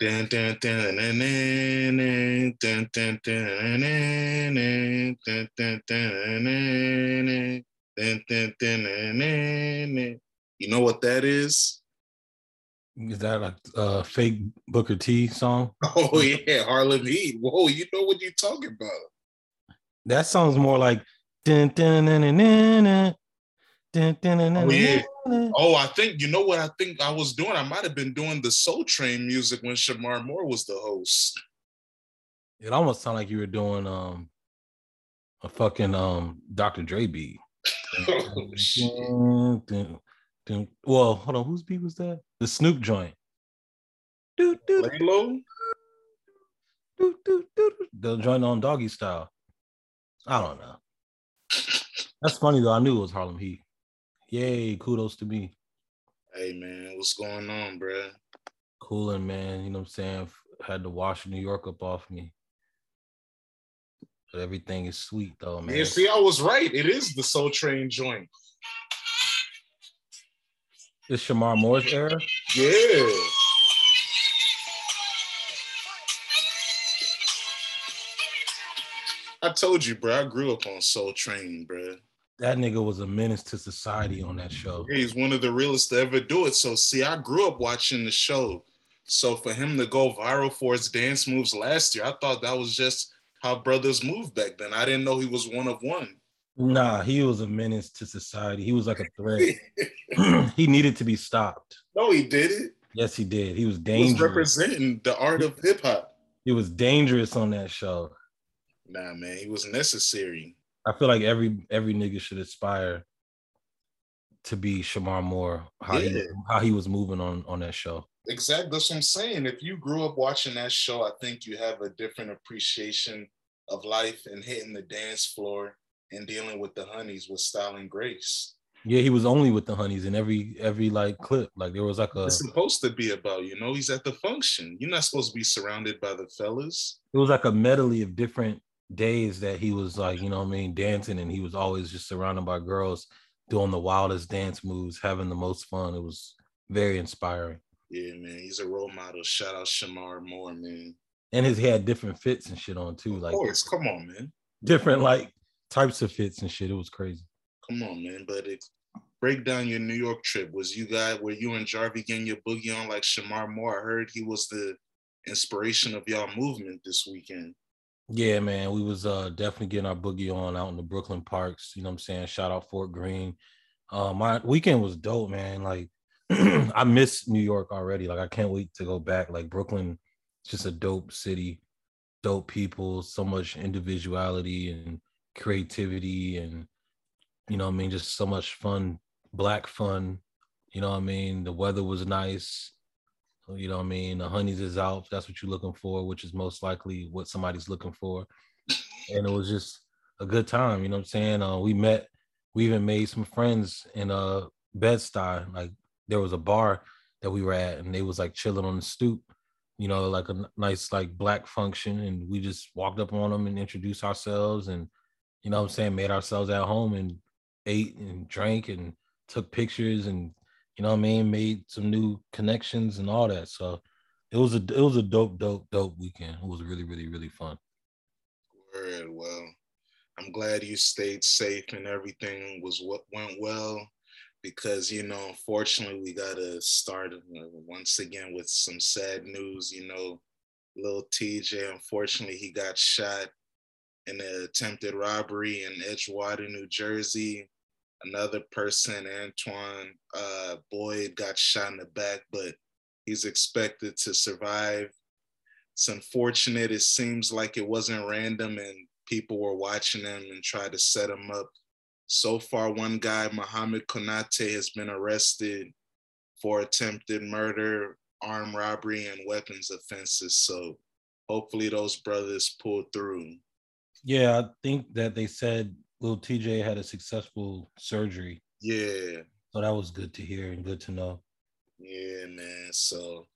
You know what that is? Is that a fake Booker T song? Oh yeah, Harlem Heat. Whoa, you know what you're talking about. That sounds more like dun, dun, dun, dun, dun, dun. Dun, dun, dun, dun, oh, yeah. Oh, I think, you know what I think I was doing? I might have been doing the Soul Train music when Shemar Moore was the host. It almost sounded like you were doing a fucking Dr. Dre beat. Oh, shit. Dun, dun, dun. Well, hold on, whose beat was that? The Snoop joint. Do, do, do, do, do, do. The joint on Doggy Style. I don't know. That's funny though. I knew it was Harlem Heat. Yay, kudos to me. Hey man, what's going on, bro? Cooling, man. You know what I'm saying? Had to wash New York up off me. But everything is sweet though, man. Yeah, see, I was right. It is the Soul Train joint. It's Shemar Moore's era? Yeah. I told you, bro. I grew up on Soul Train, bro. That nigga was a menace to society on that show. He's one of the realest to ever do it. So, see, I grew up watching the show. So, for him to go viral for his dance moves last year, I thought that was just how brothers moved back then. I didn't know he was one of one. Nah, he was a menace to society. He was like a threat. He needed to be stopped. No, he didn't. Yes, he did. He was dangerous. He was representing the art of hip hop. He was dangerous on that show. Nah, man, he was necessary. I feel like every nigga should aspire to be Shemar Moore, how he was moving on that show. Exactly. That's what I'm saying. If you grew up watching that show, I think you have a different appreciation of life and hitting the dance floor and dealing with the honeys with style and grace. Yeah, he was only with the honeys in every like clip. Like there was like a. It's supposed to be about, you know, he's at the function. You're not supposed to be surrounded by the fellas. It was like a medley of different days that he was like, you know what I mean, dancing, and he was always just surrounded by girls doing the wildest dance moves, having the most fun. It was very inspiring. Yeah, man, he's a role model. Shout out Shemar Moore, man. And he had different fits and shit on too. Like, of course, come on, man. Different like types of fits and shit. It was crazy. Come on, man. But break down your New York trip. Were you and Jarvie getting your boogie on like Shemar Moore? I heard he was the inspiration of y'all movement this weekend. Yeah, man, we was definitely getting our boogie on out in the Brooklyn parks. You know what I'm saying? Shout out Fort Greene. My weekend was dope, man. Like, I miss New York already. Like, I can't wait to go back. Like, Brooklyn, it's just a dope city, dope people, so much individuality and creativity and, you know what I mean, just so much fun, black fun. You know what I mean? The weather was nice. You know what I mean? The honeys is out. That's what you're looking for, which is most likely what somebody's looking for. And it was just a good time. You know what I'm saying? We even made some friends in Bed-Stuy. Like there was a bar that we were at and they was like chilling on the stoop, you know, like a nice like black function. And we just walked up on them and introduced ourselves and, you know what I'm saying, made ourselves at home and ate and drank and took pictures and, you know what I mean? Made some new connections and all that. So it was a dope weekend. It was really, really, really fun. Word. Well, I'm glad you stayed safe and everything was what went well because, you know, unfortunately we got to start once again with some sad news. You know, little TJ, unfortunately he got shot in an attempted robbery in Edgewater, New Jersey. Another person, Antoine Boyd, got shot in the back, but he's expected to survive. It's unfortunate. It seems like it wasn't random and people were watching him and tried to set him up. So far, one guy, Mohamed Konate, has been arrested for attempted murder, armed robbery, and weapons offenses. So hopefully those brothers pull through. Yeah, I think that they said Little TJ had a successful surgery. Yeah. So that was good to hear and good to know. Yeah, man. So,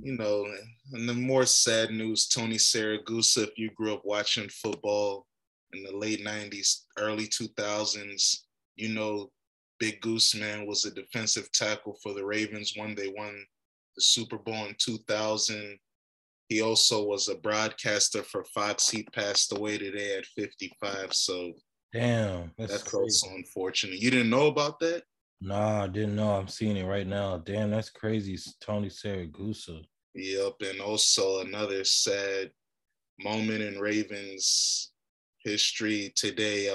you know, and the more sad news, Tony Siragusa, if you grew up watching football in the late 90s, early 2000s, you know, Big Goose Man was a defensive tackle for the Ravens when they won the Super Bowl in 2000. He also was a broadcaster for Fox. He passed away today at 55. So damn, that's also unfortunate. You didn't know about that? Nah, I didn't know. I'm seeing it right now. Damn, that's crazy. It's Tony Siragusa. Yep, and also another sad moment in Ravens history today.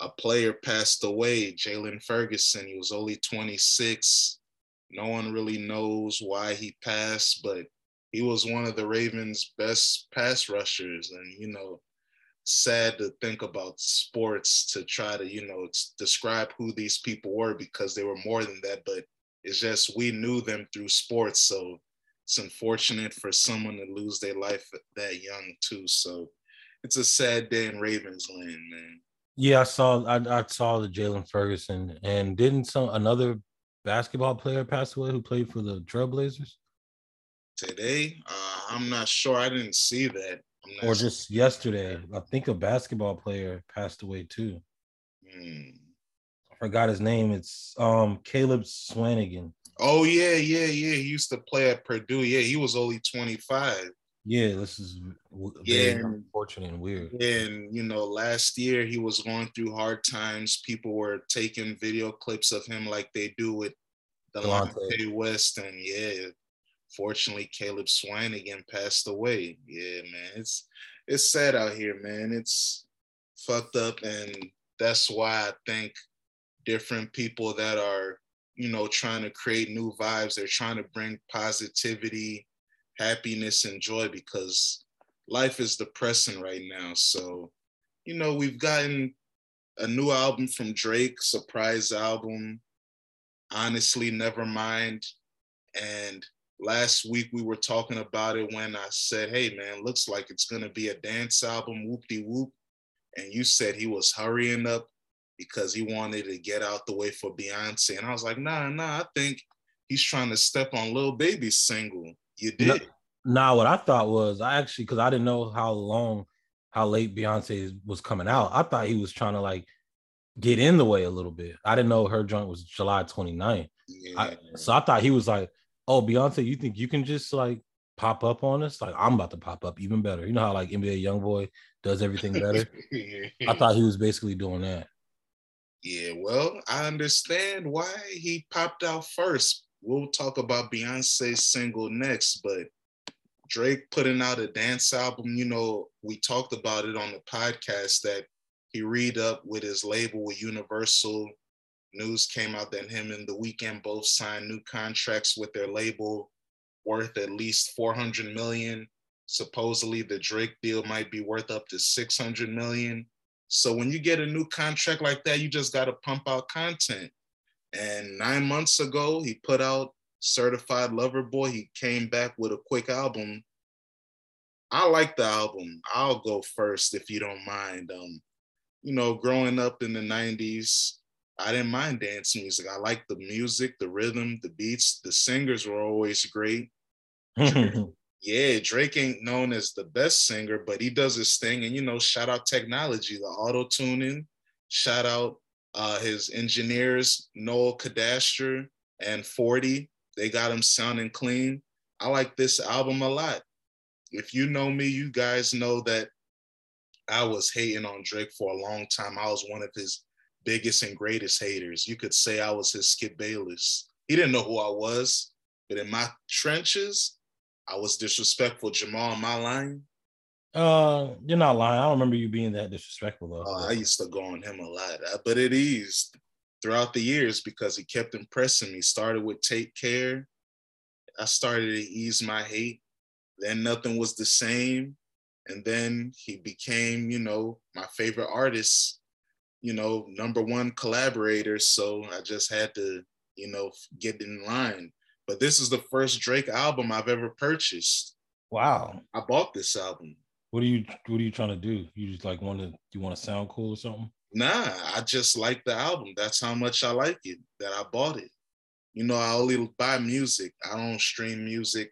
A player passed away, Jalen Ferguson. He was only 26. No one really knows why he passed, but he was one of the Ravens' best pass rushers. And, you know, sad to think about sports to try to, you know, describe who these people were, because they were more than that. But it's just we knew them through sports. So it's unfortunate for someone to lose their life that young, too. So it's a sad day in Ravens land, man. Yeah, I saw the Jalen Ferguson, and didn't another basketball player pass away who played for the Trailblazers today? I'm not sure. I didn't see that. Or just yesterday, I think a basketball player passed away too. I forgot his name. It's Caleb Swanigan. Oh yeah. He used to play at Purdue. Yeah, he was only 25. Yeah, this is very unfortunate and weird. And, you know, last year he was going through hard times. People were taking video clips of him like they do with Delonte West. And, yeah, fortunately, Caleb Swanigan passed away. Yeah, man, it's sad out here, man. It's fucked up. And that's why I think different people that are, you know, trying to create new vibes, they're trying to bring positivity, happiness, and joy, because life is depressing right now. So, you know, we've gotten a new album from Drake, surprise album, Honestly Never Mind. And last week we were talking about it when I said, hey, man, looks like it's going to be a dance album, whoop-de-whoop. And you said he was hurrying up because he wanted to get out the way for Beyoncé. And I was like, nah, I think he's trying to step on Lil Baby's single. You did. Nah, what I thought was, I actually, because I didn't know how late Beyonce was coming out. I thought he was trying to like get in the way a little bit. I didn't know her joint was July 29th. Yeah. So I thought he was like, oh, Beyonce, you think you can just like pop up on us? Like, I'm about to pop up even better. You know how like NBA Youngboy does everything better? Yeah. I thought he was basically doing that. Yeah, well, I understand why he popped out first. We'll talk about Beyonce's single next, but Drake putting out a dance album, you know, we talked about it on the podcast that he read up with his label with Universal. News came out that him and The Weeknd both signed new contracts with their label worth at least $400 million. Supposedly the Drake deal might be worth up to $600 million. So when you get a new contract like that, you just got to pump out content. And 9 months ago, he put out Certified Lover Boy. He came back with a quick album. I like the album. I'll go first if you don't mind. You know, growing up in the 90s, I didn't mind dance music. I liked the music, the rhythm, the beats. The singers were always great. Yeah, Drake ain't known as the best singer, but he does his thing. And, you know, shout out technology, the auto-tuning, shout out his engineers, Noel Cadastre and 40, they got him sounding clean. I like this album a lot. If you know me, you guys know that I was hating on Drake for a long time. I was one of his biggest and greatest haters. You could say I was his Skip Bayless. He didn't know who I was, but in my trenches, I was disrespectful. Jamal, am I lying? You're not lying. I don't remember you being that disrespectful though. I used to go on him a lot, but it eased throughout the years because he kept impressing me. Started with Take Care. I started to ease my hate. Then Nothing Was the Same. And then he became, you know, my favorite artist, you know, #1 collaborator. So I just had to, you know, get in line. But this is the first Drake album I've ever purchased. Wow. I bought this album. What are you trying to do? You just like you want to sound cool or something? Nah, I just like the album. That's how much I like it, that I bought it. You know, I only buy music. I don't stream music.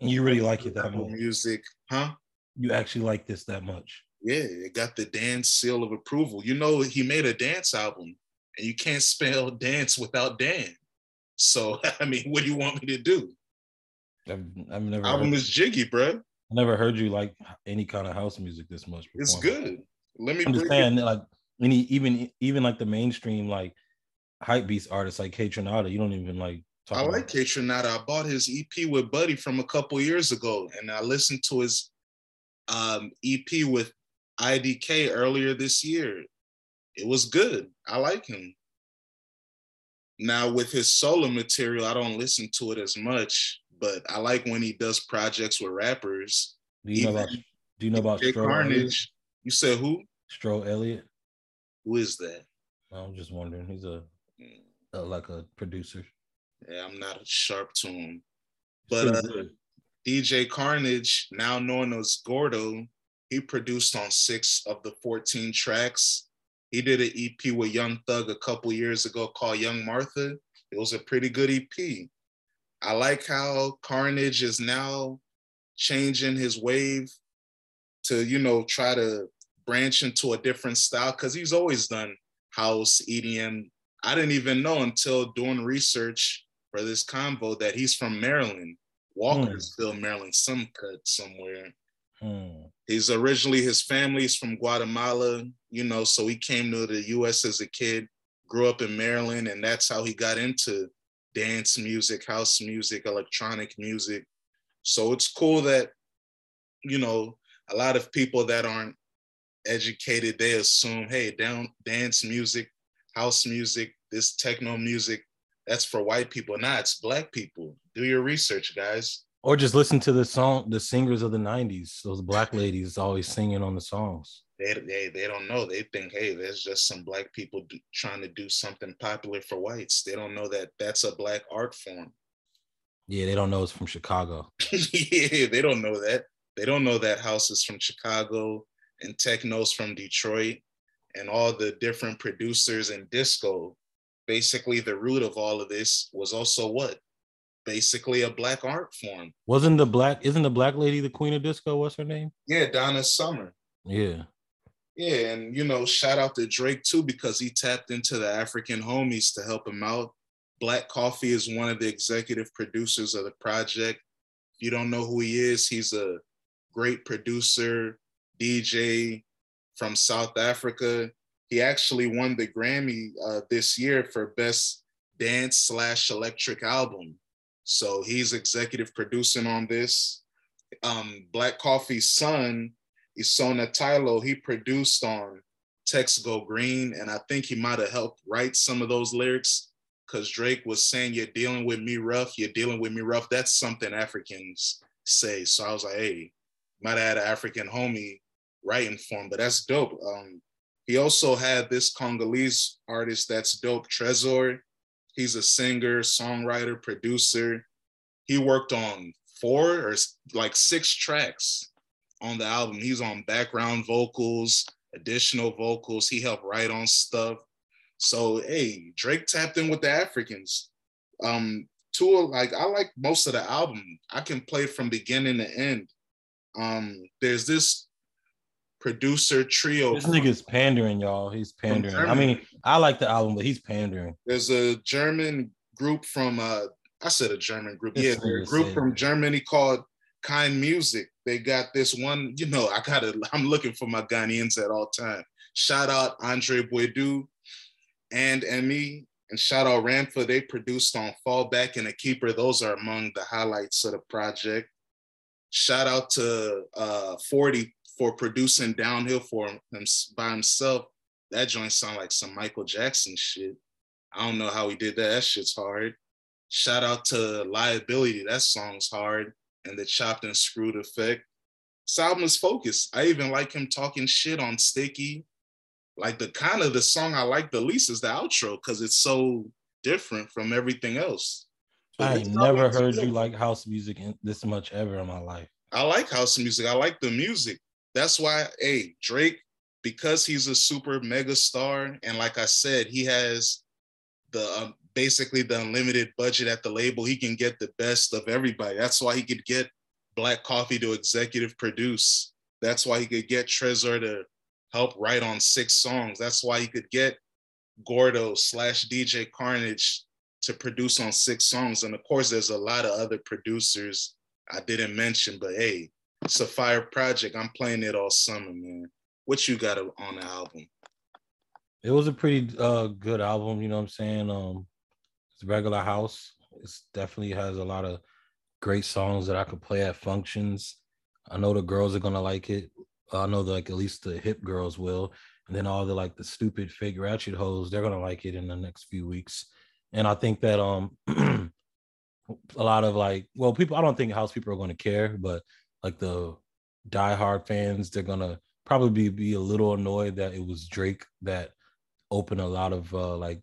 And you really like it that much? Music, huh? You actually like this that much? Yeah, it got the dance seal of approval. You know, he made a dance album, and you can't spell dance without Dan. So, I mean, what do you want me to do? I've never. Album is jiggy, bro. I never heard you like any kind of house music this much before. It's good. Let me understand. Like any even like the mainstream like hype beast artists like K Tronada, you don't even like. I like K Tronada. I bought his EP with Buddy from a couple years ago, and I listened to his EP with IDK earlier this year. It was good. I like him. Now with his solo material, I don't listen to it as much, but I like when he does projects with rappers. Do you know about DJ Carnage? You said who? Stro Elliott. Who is that? I'm just wondering. He's a like a producer. Yeah, I'm not sharp to him. But DJ Carnage, now known as Gordo, he produced on 6 of the 14 tracks. He did an EP with Young Thug a couple years ago called Young Martha. It was a pretty good EP. I like how Carnage is now changing his wave to, you know, try to branch into a different style because he's always done house, EDM. I didn't even know until doing research for this convo that he's from Maryland. Walkersville, Maryland, some cut somewhere. He's originally, his family's from Guatemala, you know, so he came to the U.S. as a kid, grew up in Maryland, and that's how he got into dance music, house music, electronic music. So it's cool that, you know, a lot of people that aren't educated, they assume, hey, dance music, house music, this techno music, that's for white people. Nah, it's black people. Do your research, guys. Or just listen to the singers of the 90s, those black ladies always singing on the songs. They don't know. They think, hey, there's just some black people trying to do something popular for whites. They don't know that that's a black art form. Yeah, they don't know it's from Chicago. Yeah, they don't know that. They don't know that house is from Chicago and techno's from Detroit and all the different producers and disco. Basically, the root of all of this was also what? Basically a black art form. Isn't the black lady the queen of disco? What's her name? Yeah, Donna Summer. Yeah. Yeah, and, you know, shout out to Drake, too, because he tapped into the African homies to help him out. Black Coffee is one of the executive producers of the project. If you don't know who he is, he's a great producer, DJ from South Africa. He actually won the Grammy this year for Best Dance/Electric Album. So he's executive producing on this. Black Coffee's son, Isona Tylo, he produced on Tex Go Green, and I think he might have helped write some of those lyrics because Drake was saying, you're dealing with me rough. That's something Africans say. So I was like, hey, might have had an African homie writing for him, but that's dope. He also had this Congolese artist that's dope, Trezor. He's a singer, songwriter, producer. He worked on 4 or 6 tracks on the album. He's on background vocals, additional vocals. He helped write on stuff. So, hey, Drake tapped in with the Africans. I like most of the album. I can play from beginning to end. There's this producer trio. This nigga's pandering, y'all. He's pandering. I mean, I like the album, but he's pandering. There's a German group from, from Germany called Kind Music. They got this one, you know, I'm looking for my Ghanaians at all time. Shout out Andre Boidu and Emmy, and shout out Ramfa. They produced on Fall Back and A Keeper. Those are among the highlights of the project. Shout out to 40 for producing Downhill for him by himself. That joint sound like some Michael Jackson shit. I don't know how he did that. That shit's hard. Shout out to Liability. That song's hard. And the chopped and screwed effect. This album is focused. I even like him talking shit on Sticky. Like the song I like the least is the outro because it's so different from everything else. I ain't never heard you like house music this much ever in my life. I like house music. I like the music. That's why, hey, Drake, because he's a super mega star, and like I said, he has basically the unlimited budget at the label, he can get the best of everybody. That's why he could get Black Coffee to executive produce. That's why he could get Trezor to help write on 6 songs. That's why he could get Gordo/DJ Carnage to produce on 6 songs. And of course, there's a lot of other producers I didn't mention, but hey, it's a fire project. I'm playing it all summer, man. What you got on the album? It was a pretty good album, you know what I'm saying? It's regular house. It definitely has a lot of great songs that I could play at functions. I know the girls are gonna like it. I know like at least the hip girls will. And then all the like the stupid fake ratchet hoes, they're gonna like it in the next few weeks. And I think that a lot of like, well, people, I don't think house people are gonna care, but like the diehard fans, they're gonna probably be a little annoyed that it was Drake that opened a lot of like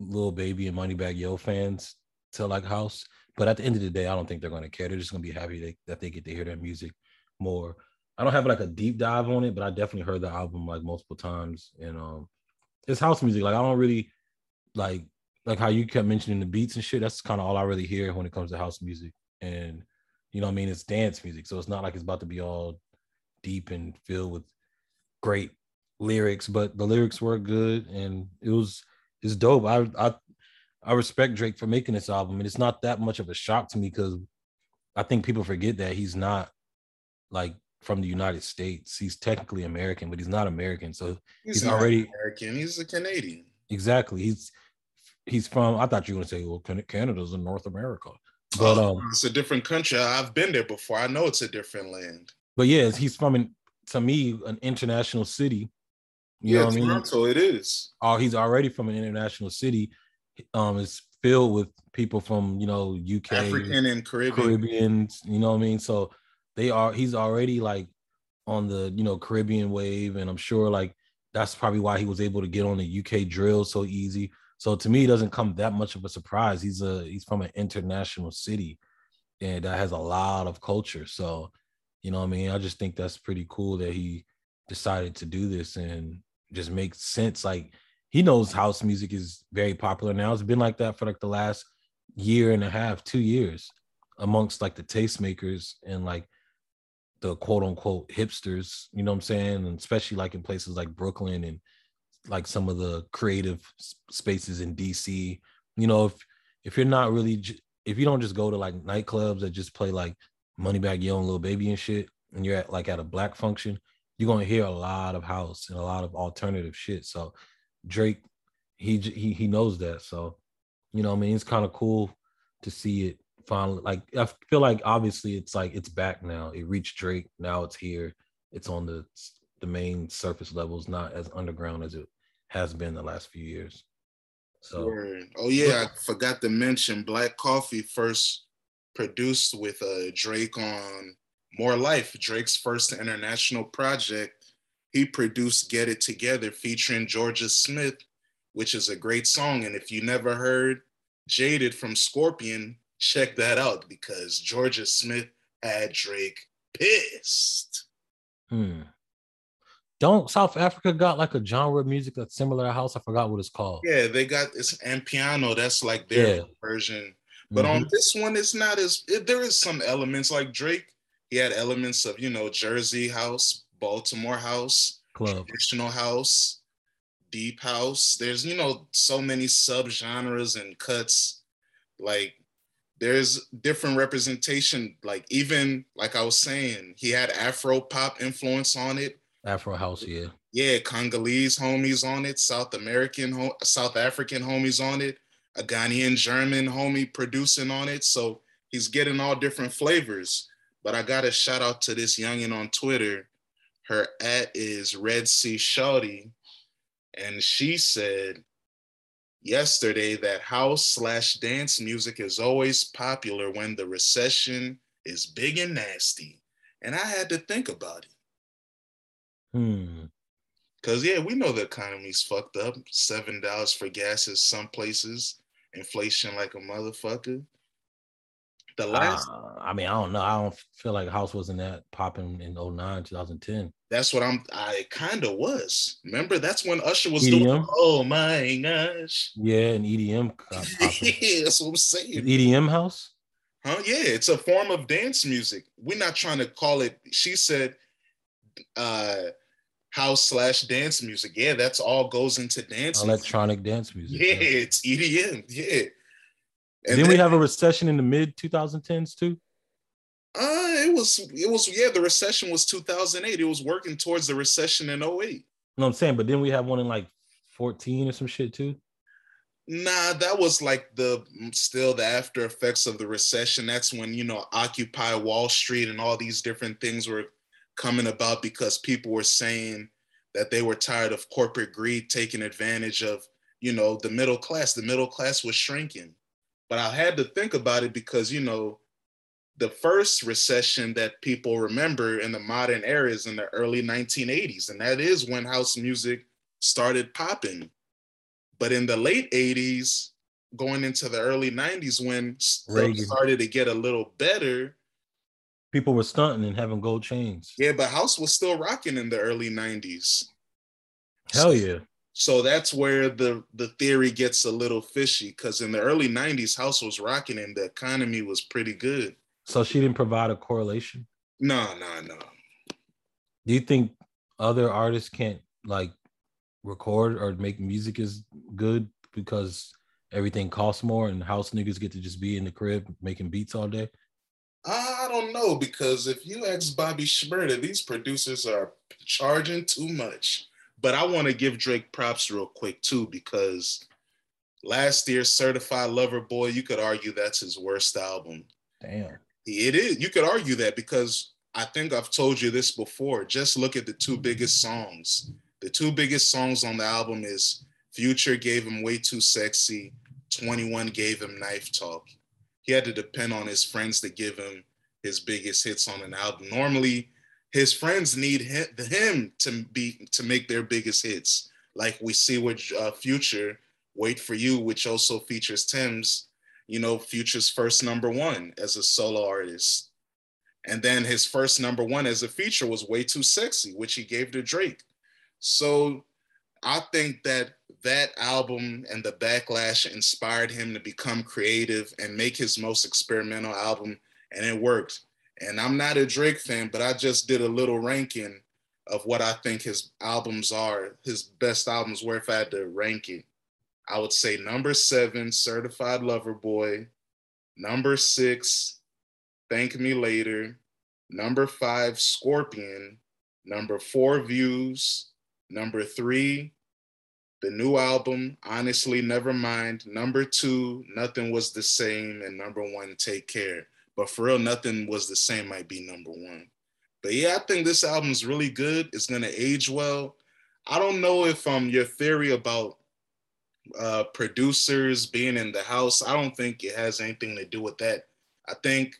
Lil Baby and Moneybagg Yo fans to like house. But at the end of the day, I don't think they're gonna care. They're just gonna be happy that they get to hear their music more. I don't have like a deep dive on it, but I definitely heard the album like multiple times. And it's house music. Like I don't really like how you kept mentioning the beats and shit. That's kind of all I really hear when it comes to house music. And you know what I mean? It's dance music. So it's not like it's about to be all deep and filled with great lyrics, but the lyrics were good and it's dope. I respect Drake for making this album. And it's not that much of a shock to me because I think people forget that he's not like from the United States. He's technically American, but he's not American. So he's already American. He's a Canadian. Exactly. He's from, I thought you were going to say, well, Canada's in North America. But it's a different country. I've been there before. I know it's a different land. But yeah, he's from, an international city. You know what I mean? Toronto, it is. Oh, he's already from an international city. It's filled with people from, UK, African and Caribbeans, you know what I mean? So he's already like on the, Caribbean wave. And I'm sure like, that's probably why he was able to get on the UK drill so easy. So to me, it doesn't come that much of a surprise. He's from an international city and that has a lot of culture. So, you know what I mean? I just think that's pretty cool that he decided to do this and just makes sense. Like he knows house music is very popular now. It's been like that for like the last year and a half, 2 years amongst like the tastemakers and like the quote unquote hipsters, you know what I'm saying? And especially like in places like Brooklyn and like some of the creative spaces in DC, if you're not really, if you don't just go to like nightclubs that just play like Moneybagg Yo and Lil Baby and shit, and you're at a black function, you're going to hear a lot of house and a lot of alternative shit. So Drake, he knows that. So, it's kind of cool to see it. Finally, like I feel like obviously it's like it's back now. It reached Drake. Now it's here. It's on the main surface levels, not as underground as it has been the last few years. So, oh yeah, I forgot to mention Black Coffee first produced with Drake on More Life, Drake's first international project. He produced Get It Together featuring Georgia Smith, which is a great song. And if you never heard Jaded from Scorpion, check that out because Georgia Smith had Drake pissed. Don't South Africa got like a genre of music that's similar to house? I forgot what it's called. Yeah, they got it's Ampiano. That's like their version. But on this one, it's not as there is some elements like Drake. He had elements of Jersey house, Baltimore house, club, traditional house, deep house. There's so many subgenres and cuts like. There's different representation, like even, like I was saying, he had Afro pop influence on it. Afro house, yeah. Yeah, Congolese homies on it, South African homies on it, a Ghanaian German homie producing on it. So he's getting all different flavors. But I got a shout out to this youngin on Twitter. Her @ is Red Sea Shawty. And she said, yesterday, that house/dance music is always popular when the recession is big and nasty. And I had to think about it. Because, yeah, we know the economy's fucked up. $7 for gas in some places. Inflation like a motherfucker. The last... I mean, I don't know. I don't feel like house wasn't that popping in 2009, 2010. That's what I kind of was. Remember, that's when Usher was EDM? Doing, oh my gosh. Yeah, and EDM. Yeah, that's what I'm saying. EDM house? Huh? Yeah, it's a form of dance music. We're not trying to call it, she said, house/dance music. Yeah, that's all goes into dance. Electronic music. Dance music. Yeah, yeah, it's EDM. Yeah. And then we have a recession in the mid-2010s too? It was yeah, the recession was 2008. It was working towards the recession in 08. No, I'm saying, but didn't we have one in like 14 or some shit too? Nah, that was like still the after effects of the recession. That's when, you know, Occupy Wall Street and all these different things were coming about because people were saying that they were tired of corporate greed taking advantage of, you know, the middle class. The middle class was shrinking. But I had to think about it because, you know, the first recession that people remember in the modern era is in the early 1980s. And that is when house music started popping. But in the late 80s, going into the early 90s, when stuff started to get a little better, people were stunting and having gold chains. Yeah, but house was still rocking in the early 90s. Hell yeah. So that's where the theory gets a little fishy, because in the early 90s, house was rocking and the economy was pretty good. So she didn't provide a correlation? No. Do you think other artists can't, like, record or make music is good because everything costs more and house niggas get to just be in the crib making beats all day? I don't know, because if you ask Bobby Shmurda, these producers are charging too much. But I want to give Drake props real quick too, because last year's Certified Lover Boy, you could argue that's his worst album. Damn. It is. You could argue that, because I think I've told you this before. Just look at the two biggest songs. The two biggest songs on the album is Future gave him Way Too Sexy, 21 gave him Knife Talk. He had to depend on his friends to give him his biggest hits on an album. Normally, his friends need him to make their biggest hits. Like we see with Future, Wait For You, which also features Tim's, you know, Future's first number one as a solo artist. And then his first number one as a feature was Way Too Sexy, which he gave to Drake. So I think that album and the backlash inspired him to become creative and make his most experimental album, and it worked. And I'm not a Drake fan, but I just did a little ranking of what I think his albums are, his best albums were. If I had to rank it, I would say number 7, Certified Lover Boy, number 6, Thank Me Later, number 5, Scorpion, number 4, Views, number 3, the new album, Honestly Never Mind. Number 2, Nothing Was the Same. And number 1, Take Care. But for real, Nothing Was the Same might be number 1. But yeah, I think this album's really good. It's going to age well. I don't know if your theory about producers being in the house, I don't think it has anything to do with that. I think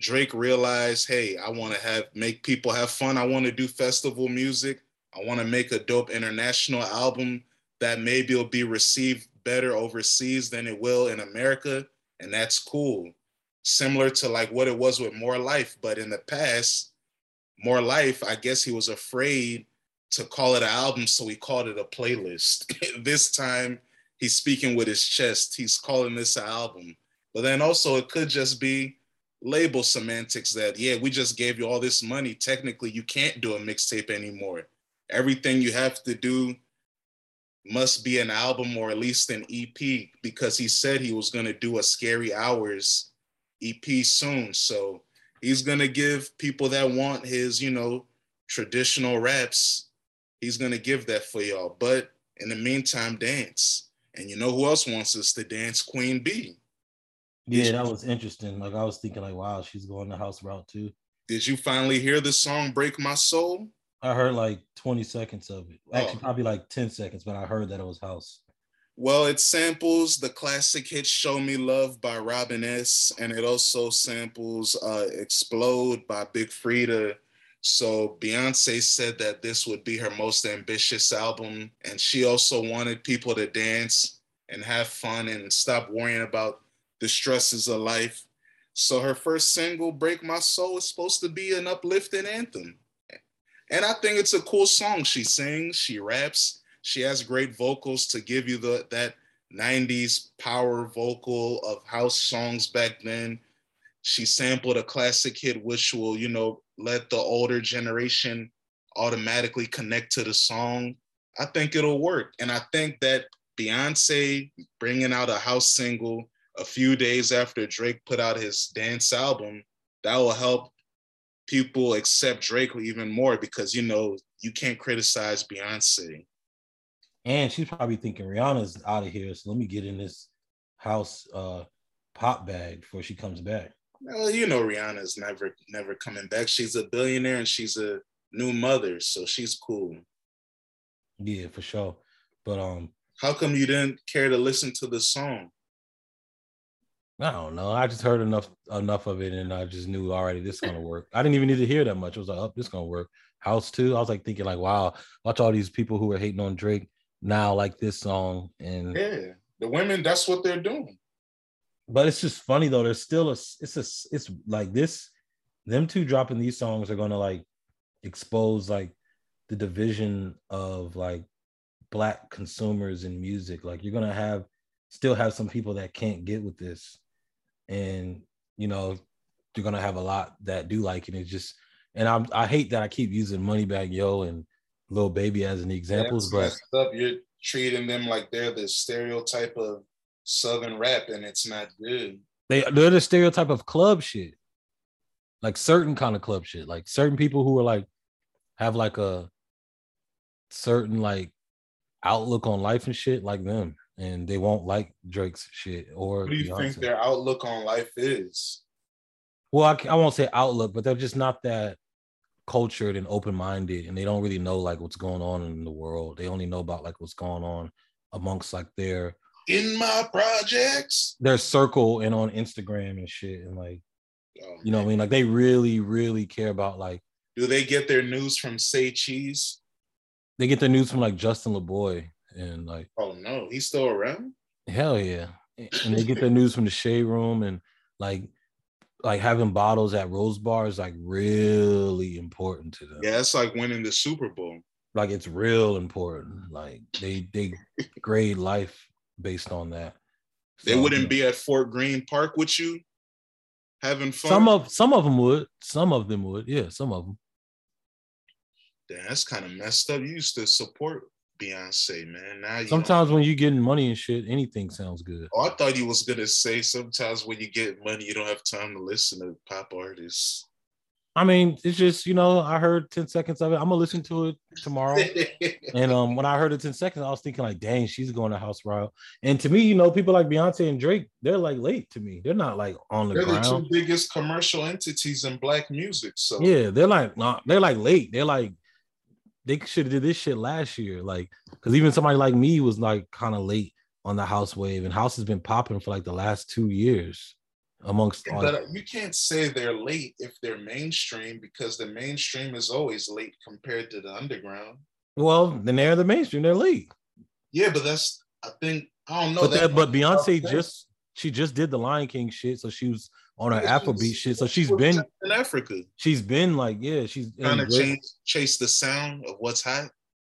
Drake realized, hey, I want to make people have fun. I want to do festival music. I want to make a dope international album that maybe will be received better overseas than it will in America. And that's cool. Similar to like what it was with More Life. But in the past, More Life, I guess he was afraid to call it an album, so he called it a playlist. This time, he's speaking with his chest. He's calling this an album. But then also, it could just be label semantics that, yeah, we just gave you all this money. Technically, you can't do a mixtape anymore. Everything you have to do must be an album or at least an EP, because he said he was going to do a Scary Hours EP soon. So he's going to give people that want his, you know, traditional raps, he's going to give that for y'all. But in the meantime, dance. And you know who else wants us to dance? Queen B. Yeah, that was interesting. Like, I was thinking like, wow, she's going the house route too. Did you finally hear the song Break My Soul? I heard like 20 seconds of it. Actually, probably like 10 seconds, but I heard that it was house. Well, it samples the classic hit Show Me Love by Robin S. And it also samples Explode by Big Frida. So Beyonce said that this would be her most ambitious album. And she also wanted people to dance and have fun and stop worrying about the stresses of life. So her first single, Break My Soul, is supposed to be an uplifting anthem. And I think it's a cool song. She sings, she raps, she has great vocals to give you that 90s power vocal of house songs back then. She sampled a classic hit, which will, you know, let the older generation automatically connect to the song. I think it'll work. And I think that Beyonce bringing out a house single a few days after Drake put out his dance album that will help people accept Drake even more, because, you know, you can't criticize Beyoncé. And she's probably thinking Rihanna's out of here, so let me get in this house pop bag before she comes back. Well, you know, Rihanna's never coming back. She's a billionaire and she's a new mother, so she's cool. Yeah, for sure. But how come you didn't care to listen to the song? I don't know. I just heard enough of it, and I just knew already this is gonna work. I didn't even need to hear that much. I was like, oh, this is gonna work. House too. I was like thinking, like, wow, watch all these people who are hating on Drake now like this song. And yeah, the women, that's what they're doing. But it's just funny though. There's still it's like this. Them two dropping these songs are gonna like expose like the division of like Black consumers in music. Like you're gonna still have some people that can't get with this, and you know you're gonna have a lot that do like it. It's just, and I hate that I keep using Moneybagg Yo and Lil Baby as an examples, but you're treating them like they're the stereotype of Southern rap, and it's not good. They're the stereotype of club shit, like certain kind of club shit, like certain people who are like have like a certain like outlook on life and shit, like them, and they won't like Drake's shit. Or what do you think their outlook on life is? Well, I won't say outlook, but they're just not that cultured and open-minded, and they don't really know like what's going on in the world. They only know about like what's going on amongst like their in my projects, their circle, and on Instagram and shit, and like, oh, you know what I mean? Like they really, really care about like. Do they get their news from Say Cheese? They get their news from like Justin LaBoy and like. Oh no, he's still around? Hell yeah. And they get their news from the Shade Room, and like having bottles at Rose Bar is like really important to them. Yeah, it's like winning the Super Bowl. Like it's real important. Like they grade life based on that. So, they wouldn't be at Fort Greene Park with you having fun. Some of them would. Yeah, some of them. Damn, that's kind of messed up. You used to support Beyonce, man. Now you sometimes when you're getting money and shit, anything sounds good. Oh, I thought you was gonna say sometimes when you get money, you don't have time to listen to pop artists. I mean, it's just, you know, I heard 10 seconds of it. I'm gonna listen to it tomorrow. And when I heard it 10 seconds, I was thinking like, dang, she's going to house royal. And to me, you know, people like Beyonce and Drake, they're like late to me. They're not like on the ground. They're the two biggest commercial entities in Black music. So yeah, they're like late. They're like, they should have did this shit last year. Like, because even somebody like me was like kind of late on the house wave, and house has been popping for like the last 2 years. Amongst but you can't say they're late if they're mainstream, because the mainstream is always late compared to the underground. Well, then they're the mainstream, they're late. Yeah, but that's, I think, I don't know. But Beyonce she just did the Lion King shit, so she was on her Afrobeat shit. So she's been in Africa. She's been like, yeah, she's trying to chase the sound of what's hot.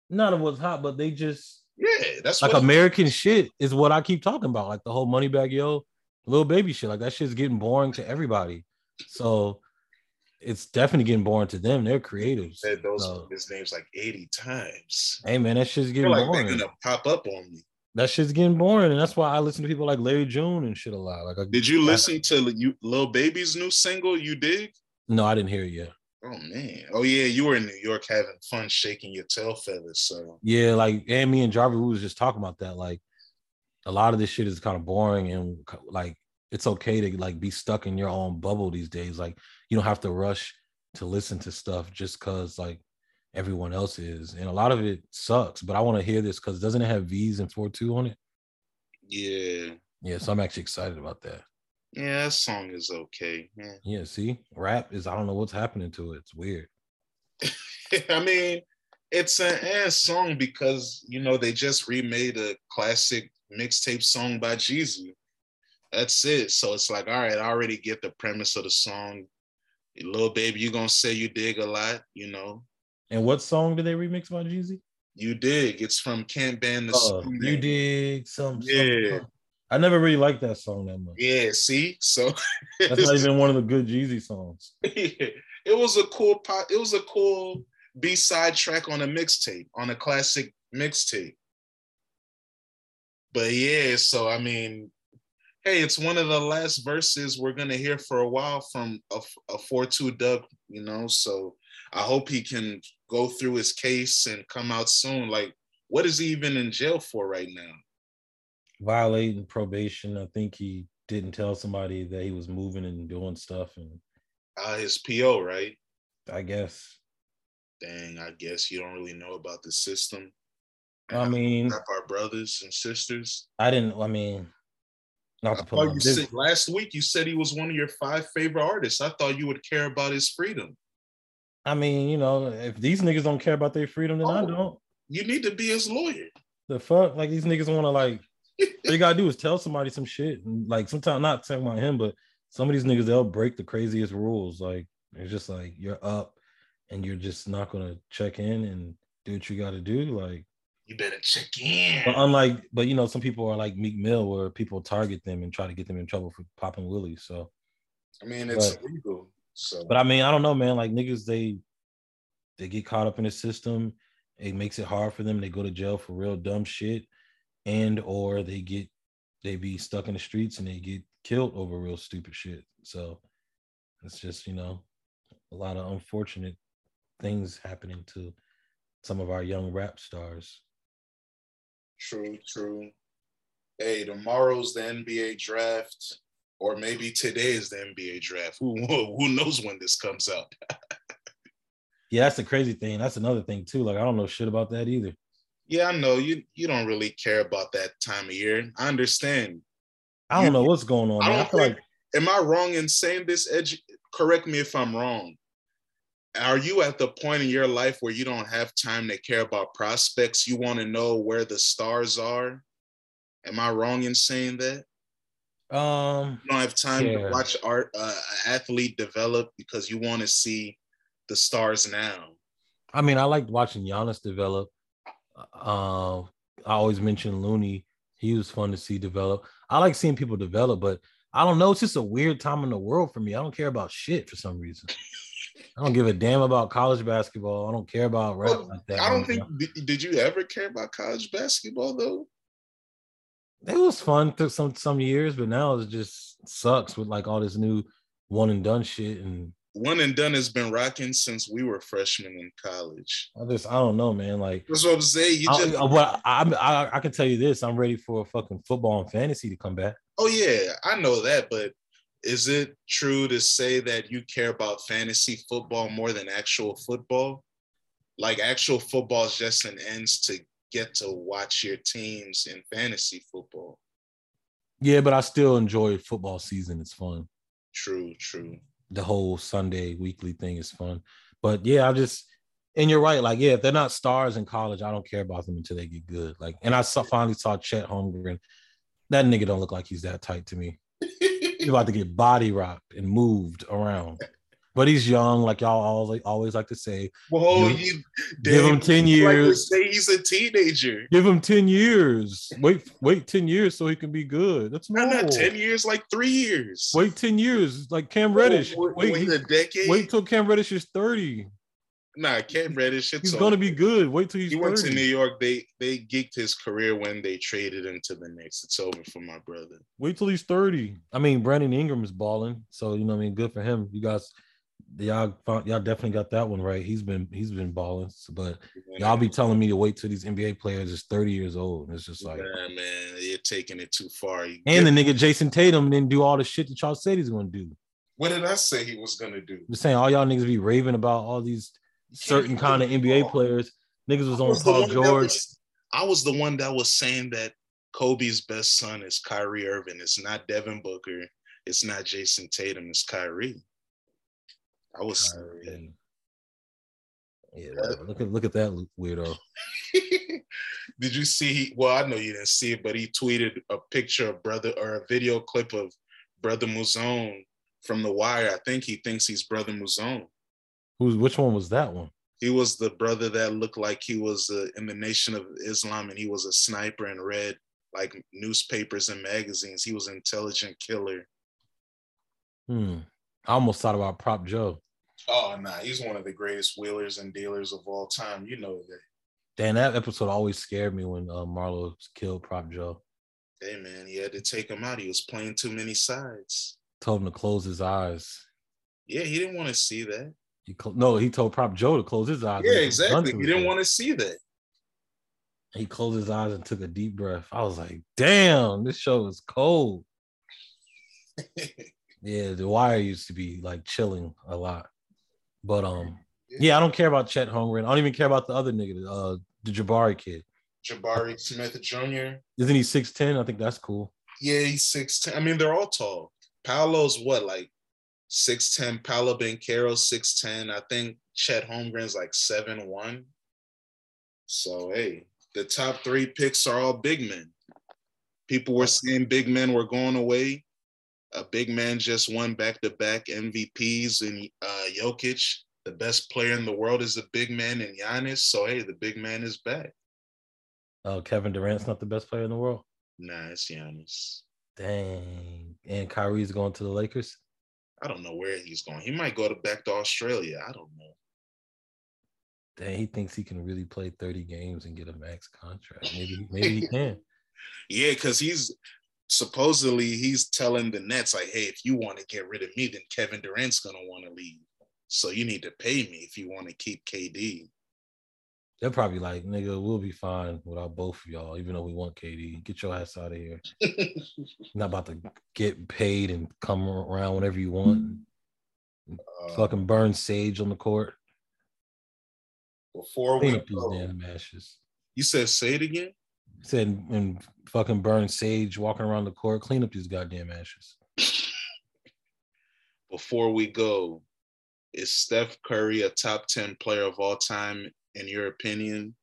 Not of what's hot, but they just, yeah, that's like American shit is what I keep talking about, like the whole Moneybagg Yo, Lil Baby shit. Like that shit's getting boring to everybody, so it's definitely getting boring to them. They're creators. Said his names like 80 times. Hey man, that shit's getting boring. They're gonna pop up on me. That shit's getting boring, and that's why I listen to people like Larry June and shit a lot. Like, did you listen to Lil Baby's new single? You dig? No, I didn't hear it yet. Oh man. Oh yeah, you were in New York having fun, shaking your tail feathers. So yeah, like, and me and Jarvis, we was just talking about that, like. A lot of this shit is kind of boring, and like it's okay to like be stuck in your own bubble these days. Like you don't have to rush to listen to stuff just cause like everyone else is. And a lot of it sucks, but I want to hear this because doesn't it have V's and 4-2 on it? Yeah. Yeah, so I'm actually excited about that. Yeah, that song is okay. Man. Yeah, see? Rap is, I don't know what's happening to it. It's weird. I mean, it's an ass song because, you know, they just remade a classic mixtape song by Jeezy. That's it. So it's like, all right, I already get the premise of the song. Lil Baby, you're gonna say you dig a lot, you know. And what song did they remix by Jeezy? You Dig. It's from Can't Ban the Song. You Dig something. Yeah. Something. I never really liked that song that much. Yeah, see? So that's not even one of the good Jeezy songs. Yeah. It was a cool B-side track on a mixtape, on a classic mixtape. But yeah, so I mean, Hey, it's one of the last verses we're going to hear for a while from a 4-2 Doug, you know, so I hope he can go through his case and come out soon. Like, what is he even in jail for right now? Violating probation. I think he didn't tell somebody that he was moving and doing stuff. And his PO, right? I guess. Dang, I guess you don't really know about the system. I mean, our brothers and sisters. Not to put on this. Last week you said he was one of your 5 favorite artists. I thought you would care about his freedom. I mean, you know, if these niggas don't care about their freedom, then I don't. You need to be his lawyer. The fuck? Like, these niggas want to, like, all you got to do is tell somebody some shit. And, like, sometimes, not talking about him, but some of these niggas, they'll break the craziest rules. Like, it's just like, you're up and you're just not going to check in and do what you got to do. Like, you better check in. But you know, some people are like Meek Mill, where people target them and try to get them in trouble for popping willies. So, I mean, it's illegal. So, but I mean, I don't know, man. Like, niggas, they get caught up in the system. It makes it hard for them. They go to jail for real dumb shit, and or they be stuck in the streets and they get killed over real stupid shit. So it's just, you know, a lot of unfortunate things happening to some of our young rap stars. True, true. Hey, tomorrow's the NBA draft, or maybe today is the NBA draft. Who knows when this comes out? Yeah, that's the crazy thing. That's another thing too. Like, I don't know shit about that either. Yeah, I know you don't really care about that time of year. I understand. I don't know what's going on. I feel like, am I wrong in saying this? Correct me if I'm wrong. Are you at the point in your life where you don't have time to care about prospects? You want to know where the stars are? Am I wrong in saying that? You don't have time to watch athlete develop because you want to see the stars now. I mean, I liked watching Giannis develop. I always mention Looney. He was fun to see develop. I like seeing people develop, but I don't know. It's just a weird time in the world for me. I don't care about shit for some reason. I don't give a damn about college basketball. I don't care about rap like that. I don't think. Did you ever care about college basketball though? It was fun through some years, but now it just sucks with like all this new one and done shit. And one and done has been rocking since we were freshmen in college. I don't know, man. Like, that's what I'm saying. I can tell you this: I'm ready for a fucking football and fantasy to come back. Oh yeah, I know that, but is it true to say that you care about fantasy football more than actual football? Like, actual football is just an ends to get to watch your teams in fantasy football. Yeah, but I still enjoy football season. It's fun. True, true. The whole Sunday weekly thing is fun. But yeah, and you're right. Like, yeah, if they're not stars in college, I don't care about them until they get good. Like, and I finally saw Chet Holmgren. That nigga don't look like he's that tight to me. He's about to get body rocked and moved around, but he's young, like y'all always like to say. Well, give him 10 years. Like, say he's a teenager. Give him 10 years. Wait 10 years so he can be good. That's not 10 years, like 3 years. Wait 10 years, like Cam Reddish. Wait a decade. Wait till Cam Reddish is 30. Nah, Cam Reddish. He's gonna be good. Wait till he went to New York. They geeked his career when they traded him to the Knicks. It's over for my brother. Wait till he's 30. I mean, Brandon Ingram is balling, so you know what I mean, good for him. You guys, y'all definitely got that one right. He's been balling, but y'all be telling me to wait till these NBA players is 30 years old. And it's just like, man, you're taking it too far. And the nigga Jason Tatum didn't do all the shit that y'all said he's gonna do. What did I say he was gonna do? I'm saying all y'all niggas be raving about all these certain kind of NBA players. Niggas was on Paul George. I was the one that was saying that Kobe's best son is Kyrie Irving. It's not Devin Booker. It's not Jason Tatum. It's Kyrie. I was saying that. Yeah, look at that weirdo. Did you see? Well, I know you didn't see it, but he tweeted a picture of a video clip of Brother Mouzone from The Wire. I think he thinks he's Brother Mouzone. Which one was that one? He was the brother that looked like he was in the Nation of Islam, and he was a sniper and read like newspapers and magazines. He was an intelligent killer. I almost thought about Prop Joe. Oh, nah. He's one of the greatest wheelers and dealers of all time. You know that. Damn, that episode always scared me when Marlo killed Prop Joe. Hey, man, he had to take him out. He was playing too many sides. Told him to close his eyes. Yeah, he didn't want to see that. He told Prop Joe to close his eyes. Yeah, exactly. He didn't want to see that. He closed his eyes and took a deep breath. I was like, damn, this show is cold. Yeah, The Wire used to be like chilling a lot. But I don't care about Chet Holmgren. I don't even care about the other nigga, the Jabari kid. Jabari Smith Jr. Isn't he 6'10"? I think that's cool. Yeah, he's 6'10". I mean, they're all tall. Paolo's what, like 6'10"? Paolo Banchero's 6'10". I think Chet Holmgren's like 7'1". So, hey, the top three picks are all big men. People were saying big men were going away. A big man just won back-to-back MVPs in Jokic. The best player in the world is the big man in Giannis. So, hey, the big man is back. Oh, Kevin Durant's not the best player in the world? Nah, it's Giannis. Dang. And Kyrie's going to the Lakers? I don't know where he's going. He might go back to Australia. I don't know. Dang, he thinks he can really play 30 games and get a max contract. Maybe he can. Yeah, because he's telling the Nets, like, hey, if you want to get rid of me, then Kevin Durant's going to want to leave. So you need to pay me if you want to keep KD. They're probably like, nigga, we'll be fine without both of y'all, even though we want KD. Get your ass out of here. You're not about to get paid and come around whenever you want. Fucking burn sage on the court. Before we go, damn ashes. You said, say it again? I said, and fucking burn sage walking around the court. Clean up these goddamn ashes. Before we go, is Steph Curry a top 10 player of all time, in your opinion?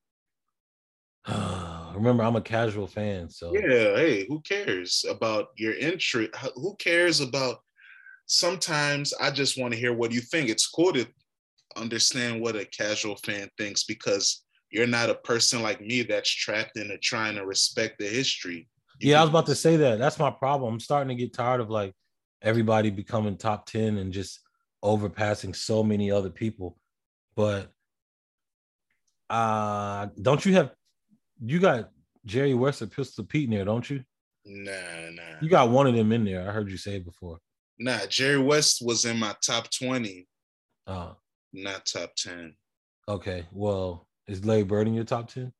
Remember, I'm a casual fan, so... Yeah, hey, who cares about your interest? Who cares about... Sometimes I just want to hear what you think. It's cool to understand what a casual fan thinks because you're not a person like me that's trapped into trying to respect the history. I was about to say that. That's my problem. I'm starting to get tired of, like, everybody becoming top 10 and just overpassing so many other people. But... don't you have? You got Jerry West or Pistol Pete in there, don't you? Nah. You got one of them in there. I heard you say it before. Nah, Jerry West was in my top 20. Not top 10. Okay, well, is Larry Bird in your top 10?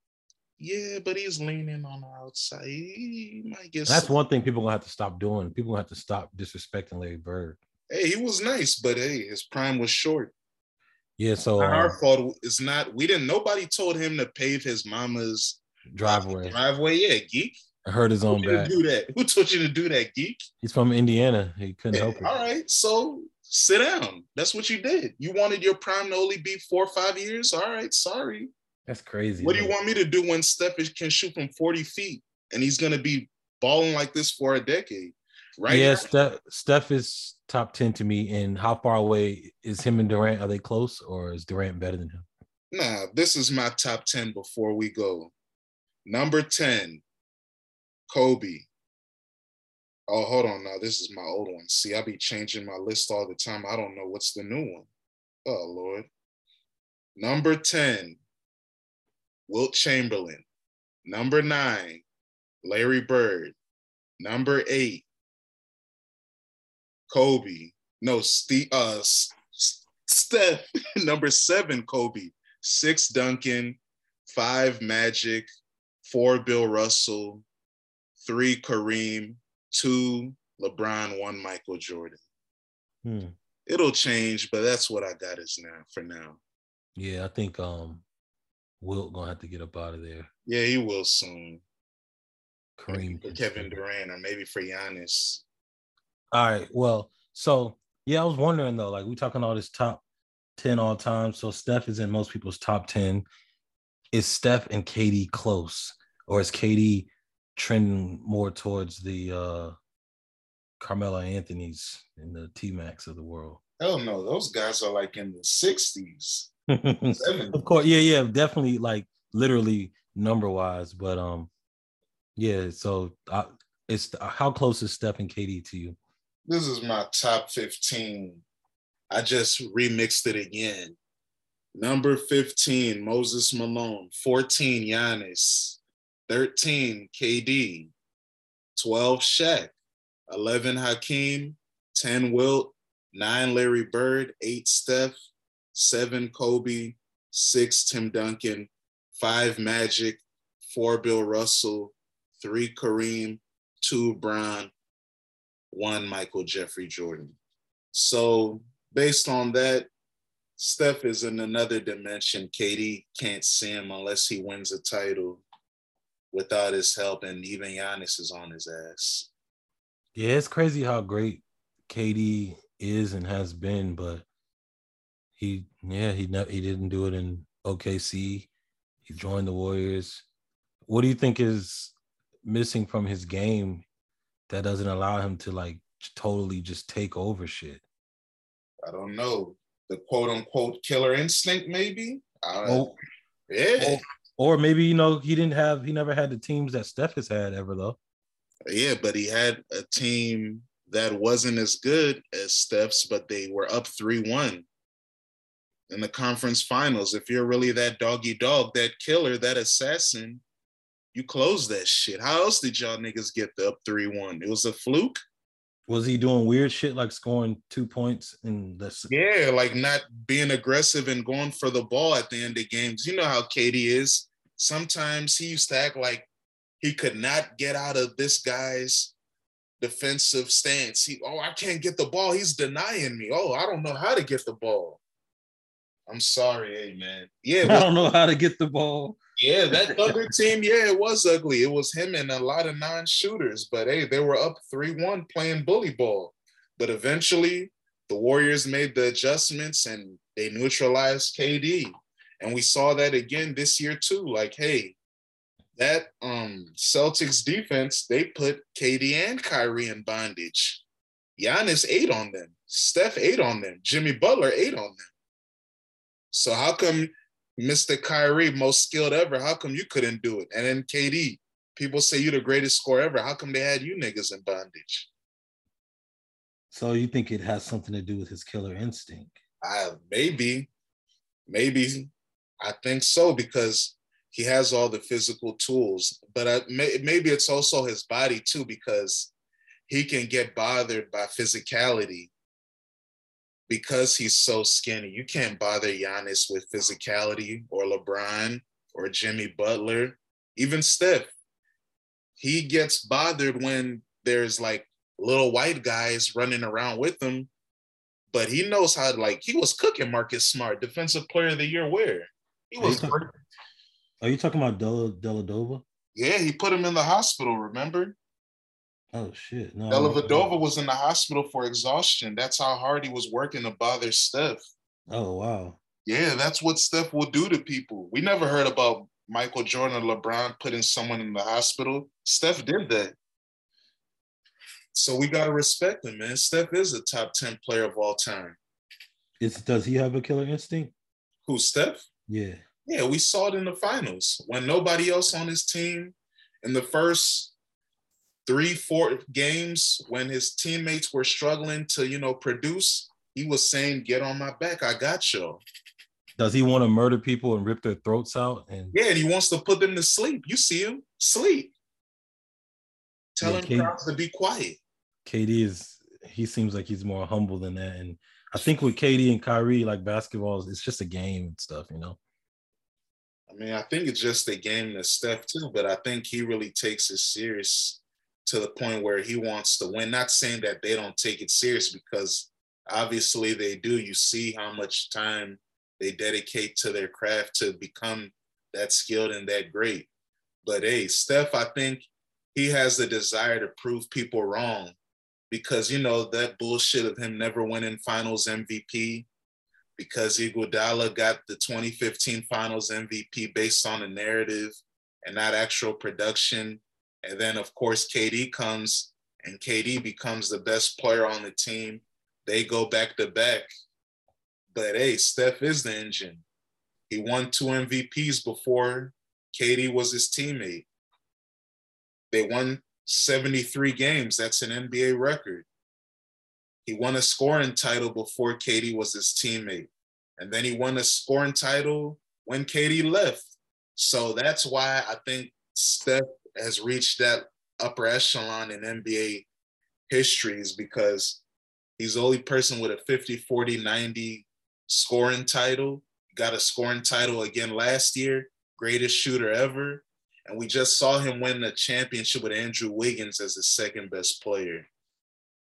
Yeah, but he's leaning on the outside. He might get. That's one thing people gonna have to stop doing. People have to stop disrespecting Larry Bird. Hey, he was nice, but hey, his prime was short. Yeah, so it's not our fault. It's not. We didn't. Nobody told him to pave his mama's driveway. Yeah, geek. I hurt his own back. Who told you to do that, geek? He's from Indiana. He couldn't help it. All right, so sit down. That's what you did. You wanted your prime to only be 4 or 5 years. All right, sorry. That's crazy. What do you want me to do when Steph can shoot from 40 feet and he's gonna be balling like this for a decade? Right? Yeah, Steph is top 10 to me. And how far away is him and Durant? Are they close, or is Durant better than him? Nah, this is my top 10 before we go. Number 10, Kobe. Oh, hold on. Now, this is my old one. See, I be changing my list all the time. I don't know what's the new one. Oh, Lord. Number 10, Wilt Chamberlain. Number 9, Larry Bird. Number 8, Kobe. No, Steph. Number 7, Kobe. 6, Duncan. 5, Magic. 4, Bill Russell. 3, Kareem. 2, LeBron. 1, Michael Jordan. It'll change, but that's what I got is now for now. Yeah, I think Wilt gonna have to get up out of there. Yeah, he will soon. Kareem. For Kevin Durant, or maybe for Giannis. All right, well, so, yeah, I was wondering, though, like, we talking all this top 10 all time, so Steph is in most people's top 10. Is Steph and KD close, or is KD trending more towards the Carmelo Anthony's and the T-Max of the world? Hell no, those guys are, like, in the 60s. 70s. Of course, yeah, definitely, like, literally number-wise, but, yeah, so how close is Steph and KD to you? This is my top 15. I just remixed it again. Number 15, Moses Malone. 14, Giannis. 13, KD. 12, Shaq, 11, Hakeem, 10, Wilt, 9, Larry Bird, 8, Steph, 7, Kobe, 6, Tim Duncan, 5, Magic, 4, Bill Russell, 3, Kareem, 2, Bron, 1, Michael Jeffrey Jordan. So based on that, Steph is in another dimension. KD can't see him unless he wins a title without his help, and even Giannis is on his ass. Yeah, it's crazy how great KD is and has been, but he didn't do it in OKC. He joined the Warriors. What do you think is missing from his game that doesn't allow him to like totally just take over shit? I don't know. The quote unquote killer instinct, maybe. Yeah. Or maybe, you know, he never had the teams that Steph has had ever though. Yeah, but he had a team that wasn't as good as Steph's, but they were up 3-1 in the conference finals. If you're really that doggy dog, that killer, that assassin, you close that shit. How else did y'all niggas get the up 3-1? It was a fluke. Was he doing weird shit like scoring 2 points in the? Yeah, like not being aggressive and going for the ball at the end of games. You know how KD is. Sometimes he used to act like he could not get out of this guy's defensive stance. I can't get the ball. He's denying me. Oh, I don't know how to get the ball. I'm sorry, hey, man. Yeah, I don't know how to get the ball. Yeah, that other team, yeah, it was ugly. It was him and a lot of non-shooters. But, hey, they were up 3-1 playing bully ball. But eventually, the Warriors made the adjustments and they neutralized KD. And we saw that again this year, too. Like, hey, that Celtics defense, they put KD and Kyrie in bondage. Giannis ate on them. Steph ate on them. Jimmy Butler ate on them. So how come Mr. Kyrie, most skilled ever, how come you couldn't do it? And then KD, people say you're the greatest scorer ever. How come they had you niggas in bondage? So you think it has something to do with his killer instinct? Maybe. I think so, because he has all the physical tools, but maybe it's also his body too, because he can get bothered by physicality because he's so skinny. You can't bother Giannis with physicality, or LeBron, or Jimmy Butler, even Steph. He gets bothered when there's like little white guys running around with him, but he knows how to, like, he was cooking Marcus Smart, Defensive Player of the Year, where he was. Are you talking about Dellavedova? Yeah, he put him in the hospital, remember? Oh, shit. No, Dellavedova was in the hospital for exhaustion. That's how hard he was working to bother Steph. Oh, wow. Yeah, that's what Steph will do to people. We never heard about Michael Jordan or LeBron putting someone in the hospital. Steph did that. So we got to respect him, man. Steph is a top 10 player of all time. Does he have a killer instinct? Who, Steph? Yeah. Yeah, we saw it in the finals when nobody else on his team, in the first 3-4 games, when his teammates were struggling to, you know, produce, he was saying, "Get on my back, I got you." Does he want to murder people and rip their throats out? And he wants to put them to sleep. You see him sleep. Tell him crowds to be quiet. KD he seems like he's more humble than that, and I think with KD and Kyrie, like basketball, it's just a game and stuff, you know. I mean, I think it's just a game to Steph too, but I think he really takes it serious to the point where he wants to win. Not saying that they don't take it serious, because obviously they do. You see how much time they dedicate to their craft to become that skilled and that great. But hey, Steph, I think he has the desire to prove people wrong, because, you know, that bullshit of him never winning finals MVP, because Iguodala got the 2015 Finals MVP based on a narrative and not actual production. And then, of course, KD comes, and KD becomes the best player on the team. They go back-to-back. But, hey, Steph is the engine. He won 2 MVPs before KD was his teammate. They won 73 games. That's an NBA record. He won a scoring title before KD was his teammate. And then he won a scoring title when KD left. So that's why I think Steph has reached that upper echelon in NBA history is because he's the only person with a 50, 40, 90 scoring title. Got a scoring title again last year, greatest shooter ever. And we just saw him win a championship with Andrew Wiggins as his second best player.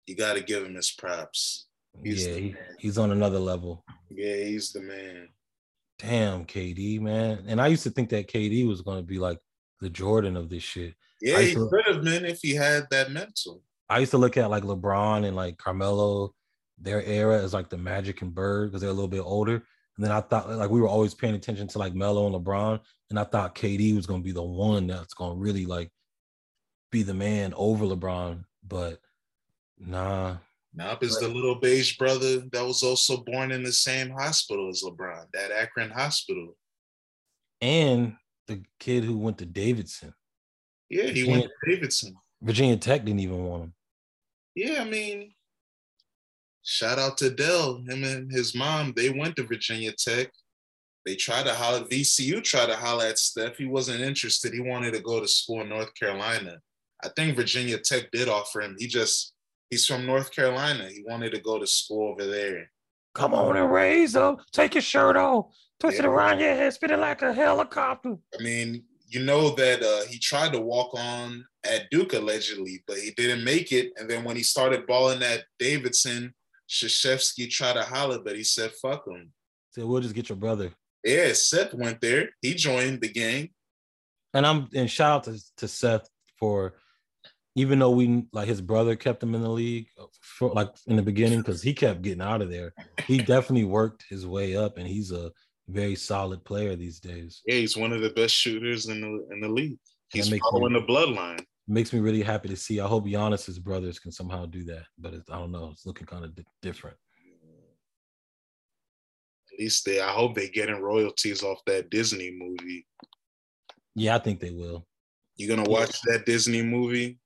You got to give him his props. He's on another level. Yeah, he's the man. Damn, KD, man. And I used to think that KD was going to be like the Jordan of this shit. Yeah, he could have been if he had that mental. I used to look at like LeBron and like Carmelo, their era as like the Magic and Bird because they're a little bit older. And then I thought like we were always paying attention to like Melo and LeBron. And I thought KD was going to be the one that's going to really like be the man over LeBron. But nah. Knob is the little beige brother that was also born in the same hospital as LeBron, that Akron hospital. And the kid who went to Davidson. Yeah, he went to Davidson. Virginia Tech didn't even want him. Yeah, I mean, shout out to Dell. Him and his mom, they went to Virginia Tech. They tried to holler, VCU tried to holler at Steph. He wasn't interested. He wanted to go to school in North Carolina. I think Virginia Tech did offer him. He's from North Carolina. He wanted to go to school over there. Come on and raise up. Take your shirt off. Twist it around your head. Spin it like a helicopter. I mean, you know that he tried to walk on at Duke allegedly, but he didn't make it. And then when he started balling at Davidson, Krzyzewski tried to holler, but he said, fuck him. Said, we'll just get your brother. Yeah, Seth went there. He joined the gang. And shout out to Seth for, even though we like his brother kept him in the league for, like in the beginning because he kept getting out of there. He definitely worked his way up, and he's a very solid player these days. Yeah, he's one of the best shooters in the league. He's following the bloodline. Makes me really happy to see. I hope Giannis's brothers can somehow do that, but I don't know. It's looking kind of different. At least I hope they're getting royalties off that Disney movie. Yeah, I think they will. You gonna watch that Disney movie?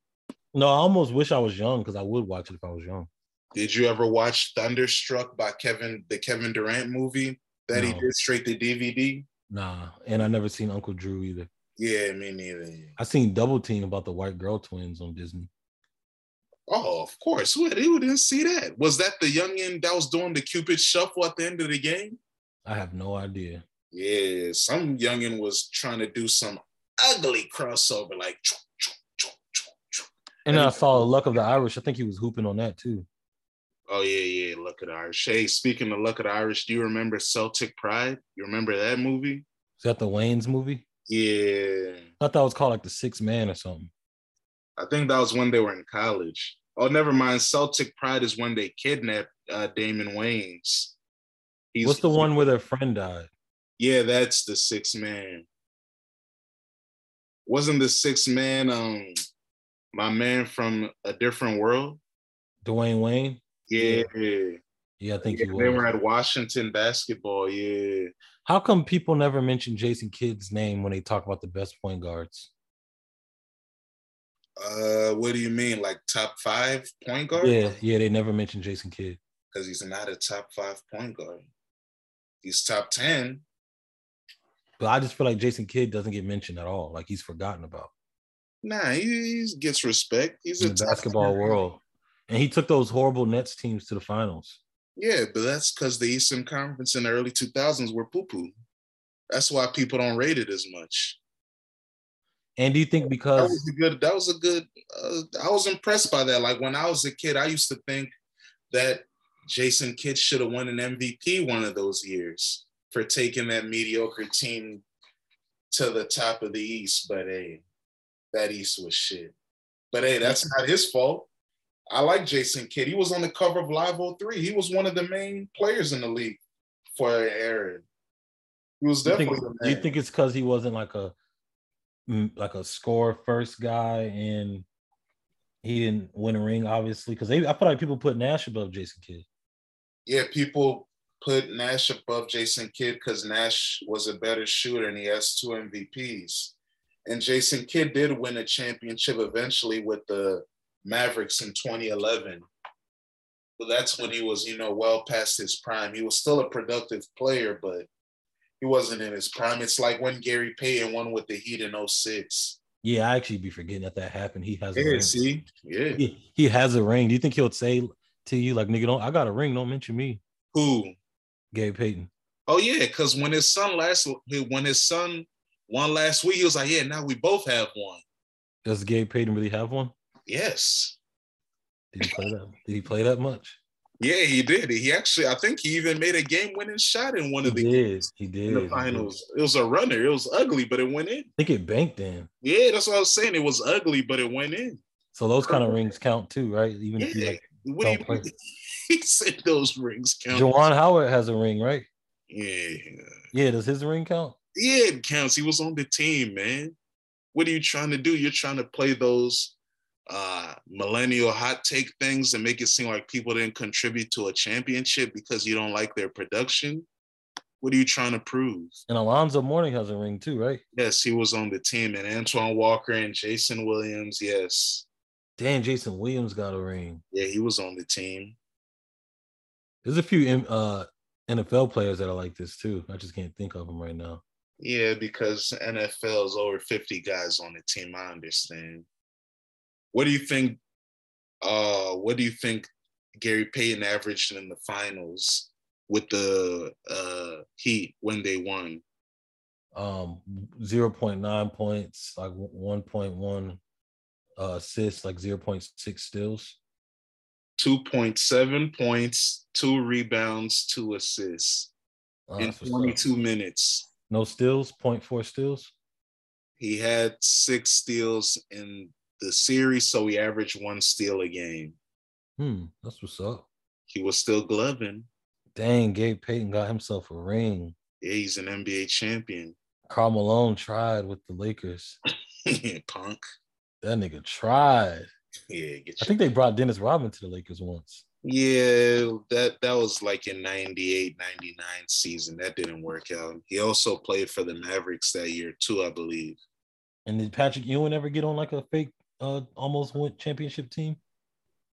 No, I almost wish I was young because I would watch it if I was young. Did you ever watch Thunderstruck by the Kevin Durant movie that he did straight to DVD? Nah, and I never seen Uncle Drew either. Yeah, me neither. I seen Double Team about the white girl twins on Disney. Oh, of course. Who didn't see that? Was that the youngin that was doing the Cupid shuffle at the end of the game? I have no idea. Yeah, some youngin was trying to do some ugly crossover like... And then I saw Luck of the Irish. I think he was hooping on that too. Oh, yeah, Luck of the Irish. Hey, speaking of Luck of the Irish, do you remember Celtic Pride? You remember that movie? Is that the Wayans movie? Yeah. I thought it was called like The Sixth Man or something. I think that was when they were in college. Oh, never mind. Celtic Pride is when they kidnapped Damon Wayans. What's the one where their friend died? Yeah, that's The Sixth Man. Wasn't The Sixth Man... my man from a different world, Dwayne Wayne. Yeah, I think they were at Washington basketball. Yeah. How come people never mention Jason Kidd's name when they talk about the best point guards? What do you mean, like top 5 point guard? Yeah, they never mention Jason Kidd because he's not a top 5 point guard. He's top 10. But I just feel like Jason Kidd doesn't get mentioned at all. Like he's forgotten about. Nah, he gets respect. He's in the basketball world. And he took those horrible Nets teams to the finals. Yeah, but that's because the Eastern Conference in the early 2000s were poo-poo. That's why people don't rate it as much. And do you think because... I was impressed by that. Like, when I was a kid, I used to think that Jason Kidd should have won an MVP one of those years for taking that mediocre team to the top of the East. But, hey... that East was shit. But hey, that's not his fault. I like Jason Kidd. He was on the cover of Live 03. He was one of the main players in the league for an era. He was definitely the man. Do you think it's because he wasn't like a score first guy and he didn't win a ring, obviously? Because I feel like people put Nash above Jason Kidd. Yeah, people put Nash above Jason Kidd because Nash was a better shooter and he has 2 MVPs. And Jason Kidd did win a championship eventually with the Mavericks in 2011. But that's when he was, well past his prime. He was still a productive player, but he wasn't in his prime. It's like when Gary Payton won with the Heat in 06. Yeah, I actually be forgetting that that happened. He has a ring. See? Yeah. He has a ring. Do you think he'll say to you, like, nigga, don't, I got a ring, don't mention me? Who? Gary Payton. Oh, yeah, because when his son won last week, he was like, yeah, now we both have one. Does Gary Payton really have one? Yes. Did he play that much? Yeah, he did. He actually, I think he even made a game-winning shot in one of the games. He did. In the finals. It was a runner. It was ugly, but it went in. I think it banked in. Yeah, that's what I was saying. It was ugly, but it went in. So those kind of rings count too, right? Even if you don't play. He said those rings count. Juwan Howard has a ring, right? Yeah. Yeah, does his ring count? Yeah, it counts. He was on the team, man. What are you trying to do? You're trying to play those millennial hot take things and make it seem like people didn't contribute to a championship because you don't like their production. What are you trying to prove? And Alonzo Mourning has a ring too, right? Yes, he was on the team. And Antoine Walker and Jason Williams, yes. Damn, Jason Williams got a ring. Yeah, he was on the team. There's a few NFL players that are like this too. I just can't think of them right now. Yeah, because NFL is over 50 guys on the team, I understand. What do you think Gary Payton averaged in the finals with the Heat when they won? 0.9 points, like 1.1 assists, like 0.6 steals. 2.7 points, 2 rebounds, 2 assists in 22 minutes. No steals, 0.4 steals? He had 6 steals in the series, so he averaged 1 steal a game. That's what's up. He was still gloving. Dang, Gabe Payton got himself a ring. Yeah, he's an NBA champion. Karl Malone tried with the Lakers. Punk. That nigga tried. Yeah, I think they brought Dennis Rodman to the Lakers once. Yeah, that was like in 98, 99 season. That didn't work out. He also played for the Mavericks that year too, I believe. And did Patrick Ewing ever get on like a fake almost won championship team?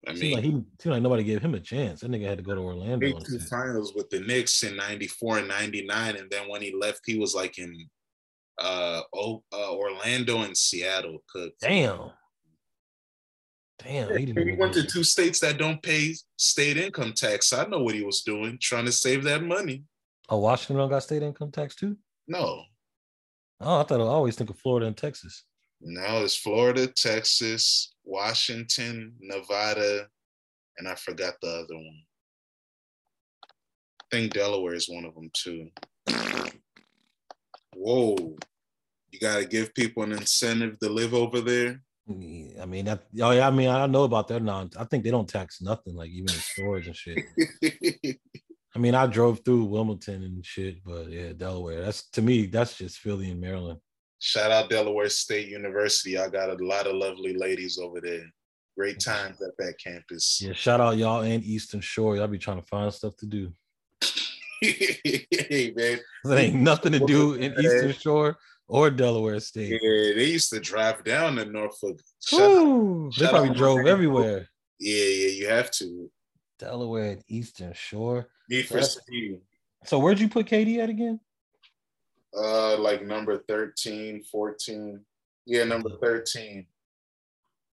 I mean, seemed like nobody gave him a chance. That nigga had to go to Orlando. He made two finals with the Knicks in 94 and 99, and then when he left, he was like in Orlando and Seattle. Damn, he went to 2 states that don't pay state income tax. I know what he was doing, trying to save that money. Oh, Washington don't got state income tax too? No. Oh, I always think of Florida and Texas. No, it's Florida, Texas, Washington, Nevada, and I forgot the other one. I think Delaware is one of them too. Whoa. You got to give people an incentive to live over there. I mean, I know about their I think they don't tax nothing, like even in stores and shit. I mean, I drove through Wilmington and shit, but yeah, Delaware. That's just Philly and Maryland. Shout out Delaware State University. I got a lot of lovely ladies over there. Great times at that campus. Yeah, shout out y'all and Eastern Shore. Y'all be trying to find stuff to do. Hey, man. There ain't nothing to do in Eastern Shore. Or Delaware State. Yeah, they used to drive down to Norfolk. They probably drove everywhere. Yeah, you have to. Delaware and Eastern Shore. So where'd you put KD at again? Like number 13, 14. Yeah, number 13.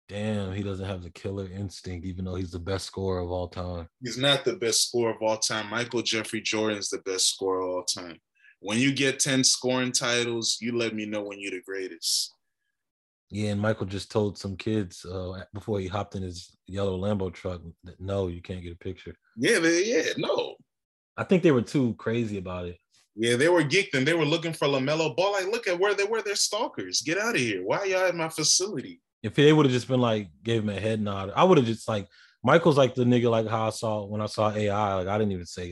Damn, he doesn't have the killer instinct, even though he's the best scorer of all time. He's not the best scorer of all time. Michael Jeffrey Jordan's the best scorer of all time. When you get 10 scoring titles, you let me know when you're the greatest. Yeah, and Michael just told some kids before he hopped in his yellow Lambo truck that, no, you can't get a picture. Yeah, no. I think they were too crazy about it. Yeah, they were geeked and they were looking for LaMelo Ball. Like, look at where they were. They're stalkers. Get out of here. Why are y'all at my facility? If they would have just been like, gave him a head nod, I would have just like, Michael's like the nigga like how I saw when I saw AI. Like, I didn't say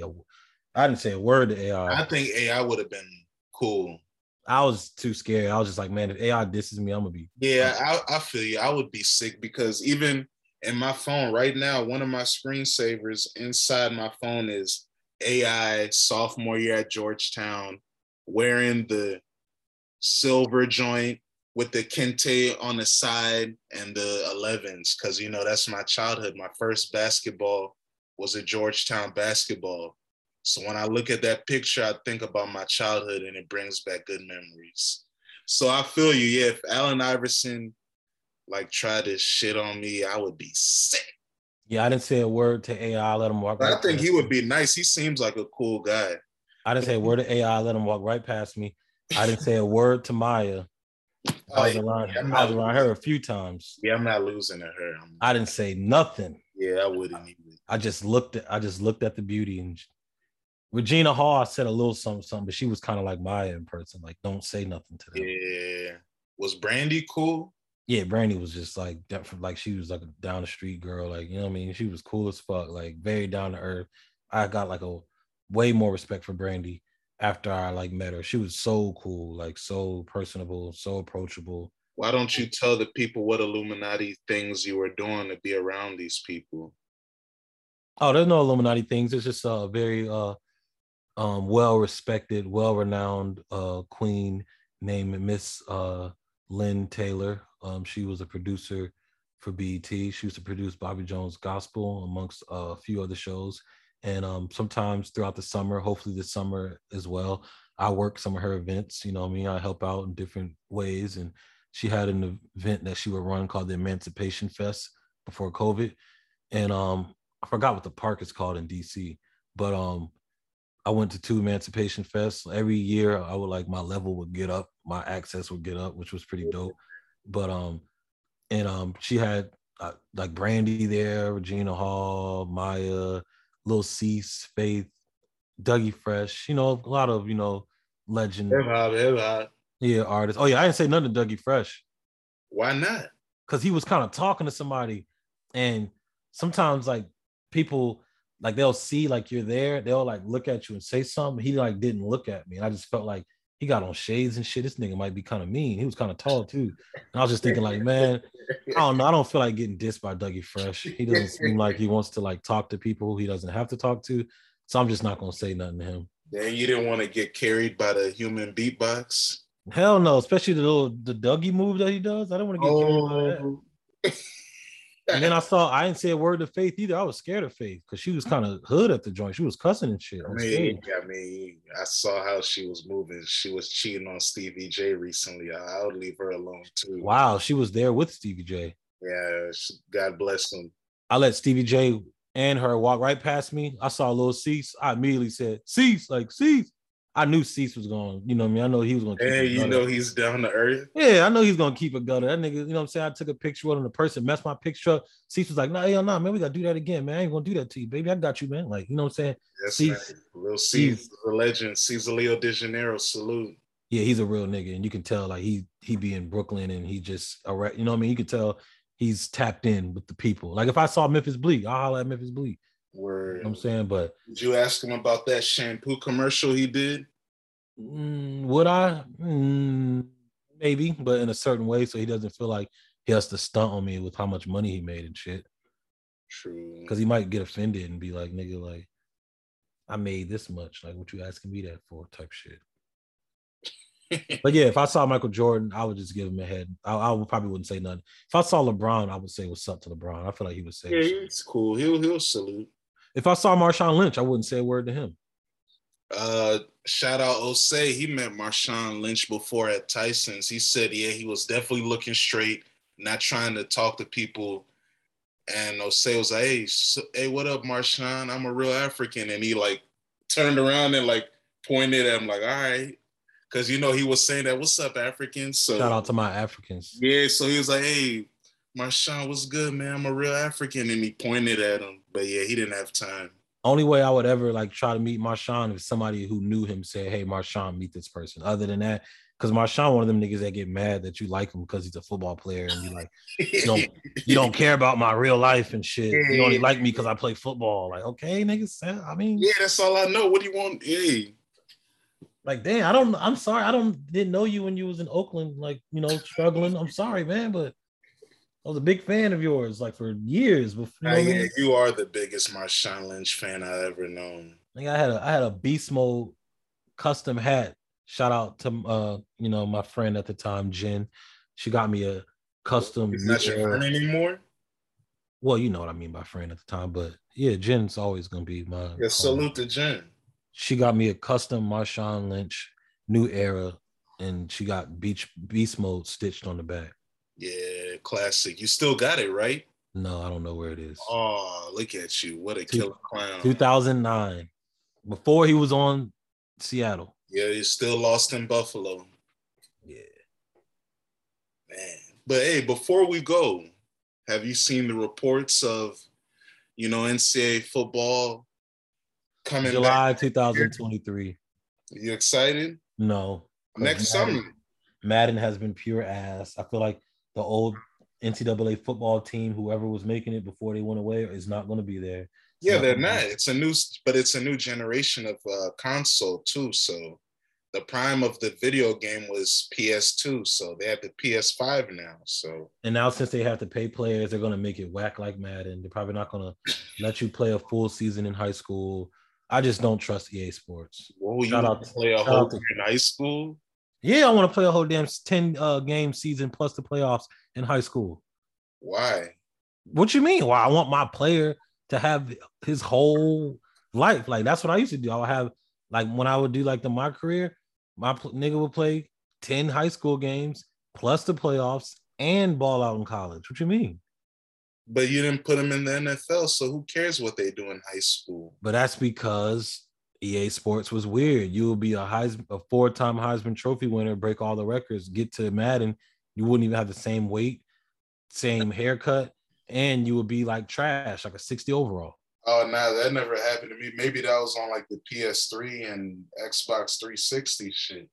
a word to AI. I think AI would have been cool. I was too scared. I was just like, man, if AI disses me, I'm going to be... Yeah, I feel you. I would be sick because even in my phone right now, one of my screensavers inside my phone is AI sophomore year at Georgetown wearing the silver joint with the kente on the side and the 11s because, you know, that's my childhood. My first basketball was a Georgetown basketball. So when I look at that picture, I think about my childhood and it brings back good memories. So I feel you. Yeah, if Allen Iverson like tried to shit on me, I would be sick. Yeah, I didn't say a word to AI. I let him walk. But right, I think he would be nice. He seems like a cool guy. I didn't say a word to AI. I let him walk right past me. I didn't say a word to Maya. I was around her a few times. Yeah, I'm not losing to her. I didn't say nothing. Yeah, I wouldn't either. I just looked at the beauty. And Regina Hall said a little something, but she was kind of like Maya in person. Like, don't say nothing to them. Yeah. Was Brandy cool? Yeah, Brandy was just like different. Like, she was like a down the street girl. Like, you know what I mean? She was cool as fuck. Like, very down to earth. I got like a way more respect for Brandy after I like met her. She was so cool, like so personable, so approachable. Why don't you tell the people what Illuminati things you were doing to be around these people? Oh, there's no Illuminati things. It's just a very well-respected, well-renowned queen named Miss Lynn Taylor. She was a producer for BET. She used to produce Bobby Jones Gospel, amongst a few other shows. And sometimes throughout the summer, hopefully this summer as well, I work some of her events. You know what I mean? I help out in different ways. And she had an event that she would run called the Emancipation Fest before COVID. And I forgot what the park is called in DC, but I went to 2 Emancipation Fests. Every year I would like, my level would get up, my access would get up, which was pretty dope. But, she had like Brandy there, Regina Hall, Maya, Lil Cease, Faith, Dougie Fresh, you know, a lot of, you know, legend. Hip-hop. Yeah, artists. Oh, yeah, I didn't say nothing to Dougie Fresh. Why not? Because he was kind of talking to somebody, and sometimes, like, people, like, they'll see, like, you're there, they'll, like, look at you and say something. He, like, didn't look at me, and I just felt like he got on shades and shit. This nigga might be kind of mean. He was kind of tall, too. And I was just thinking, like, man, I don't know. I don't feel like getting dissed by Dougie Fresh. He doesn't seem like he wants to, like, talk to people who he doesn't have to talk to, so I'm just not going to say nothing to him. Then you didn't want to get carried by the human beatbox? Hell no, especially the Dougie move that he does. I don't want to get carried by that. And then I didn't say a word to Faith either. I was scared of Faith because she was kind of hood at the joint. She was cussing and shit. I mean, I saw how she was moving. She was cheating on Stevie J recently. I'll leave her alone too. Wow, she was there with Stevie J. Yeah, God bless them. I let Stevie J and her walk right past me. I saw Lil Cease. I immediately said, Cease, like Cease. I knew Cease was going, you know what I mean? I know he was going to keep it. Hey, you know he's down to earth. Yeah, I know he's going to keep it gutter. That nigga, you know what I'm saying? I took a picture with him. The person messed my picture up. Cease was like, nah, man, we got to do that again, man. I ain't going to do that to you, baby. I got you, man. Like, you know what I'm saying? That's Cease, right. Real Cease, the legend. Cease Leo de Janeiro, salute. Yeah, he's a real nigga. And you can tell, like, he be in Brooklyn and he just, all right, you know what I mean? You can tell he's tapped in with the people. Like, if I saw Memphis Bleak, I'll holler at Memphis Bleak. Word. You know what I'm saying, but did you ask him about that shampoo commercial he did? Would I? Maybe, but in a certain way, so he doesn't feel like he has to stunt on me with how much money he made and shit. True. Because he might get offended and be like, nigga, like, I made this much. Like, what you asking me that for? Type shit. But yeah, if I saw Michael Jordan, I would just give him a head. I probably wouldn't say nothing. If I saw LeBron, I would say what's up to LeBron. I feel like he would say, yeah, it's cool. He'll salute. If I saw Marshawn Lynch, I wouldn't say a word to him. Shout out Osei. He met Marshawn Lynch before at Tyson's. He said, yeah, he was definitely looking straight, not trying to talk to people. And Osei was like, hey, what up, Marshawn? I'm a real African. And he like turned around and like pointed at him like, all right. Because, you know, he was saying that, what's up, Africans? So, shout out to my Africans. Yeah, so he was like, hey, Marshawn, what's good, man? I'm a real African. And he pointed at him. But yeah, he didn't have time. Only way I would ever like try to meet Marshawn if somebody who knew him said, hey, Marshawn, meet this person. Other than that, because Marshawn, one of them niggas that get mad that you like him because he's a football player and you like, you don't care about my real life and shit. You only like me because I play football. Like, okay, niggas, I mean. Yeah, that's all I know. What do you want? Hey. Like, damn, I didn't know you when you was in Oakland, like, you know, struggling. I'm sorry, man, but I was a big fan of yours, like, for years before. You are the biggest Marshawn Lynch fan I've ever known. Like, I had a Beast Mode custom hat. Shout out to, you know, my friend at the time, Jen. She got me a custom. Is that your friend anymore? Well, you know what I mean by friend at the time, but yeah, Jen's always gonna be my. Yeah, salute to Jen. She got me a custom Marshawn Lynch New Era and she got Beast Mode stitched on the back. Yeah, classic. You still got it, right? No, I don't know where it is. Oh, look at you. What a killer clown. 2009, before he was on Seattle. Yeah, he's still lost in Buffalo. Yeah. Man. But hey, before we go, have you seen the reports of, you know, NCAA football coming July back? 2023. Are you excited? No. Next summer. Madden has been pure ass. I feel like the old NCAA football team, whoever was making it before they went away, is not going to be there. It's they're not. It's a new generation of console too. So the prime of the video game was PS2. So they have the PS5 now. And now since they have to pay players, they're going to make it whack like Madden. They're probably not going to let you play a full season in high school. I just don't trust EA Sports. Whoa, you want to play a whole year in high school? Yeah, I want to play a whole damn 10-game season plus the playoffs in high school. Why? What you mean? Why? I want my player to have his whole life. Like, that's what I used to do. I would have, like, when I would do, like, my career, my nigga would play 10 high school games plus the playoffs and ball out in college. What you mean? But you didn't put them in the NFL, so who cares what they do in high school? But that's because EA Sports was weird. You would be a four-time Heisman Trophy winner, break all the records, get to Madden. You wouldn't even have the same weight, same haircut, and you would be like trash, like a 60 overall. Oh, no, that never happened to me. Maybe that was on like the PS3 and Xbox 360 shit.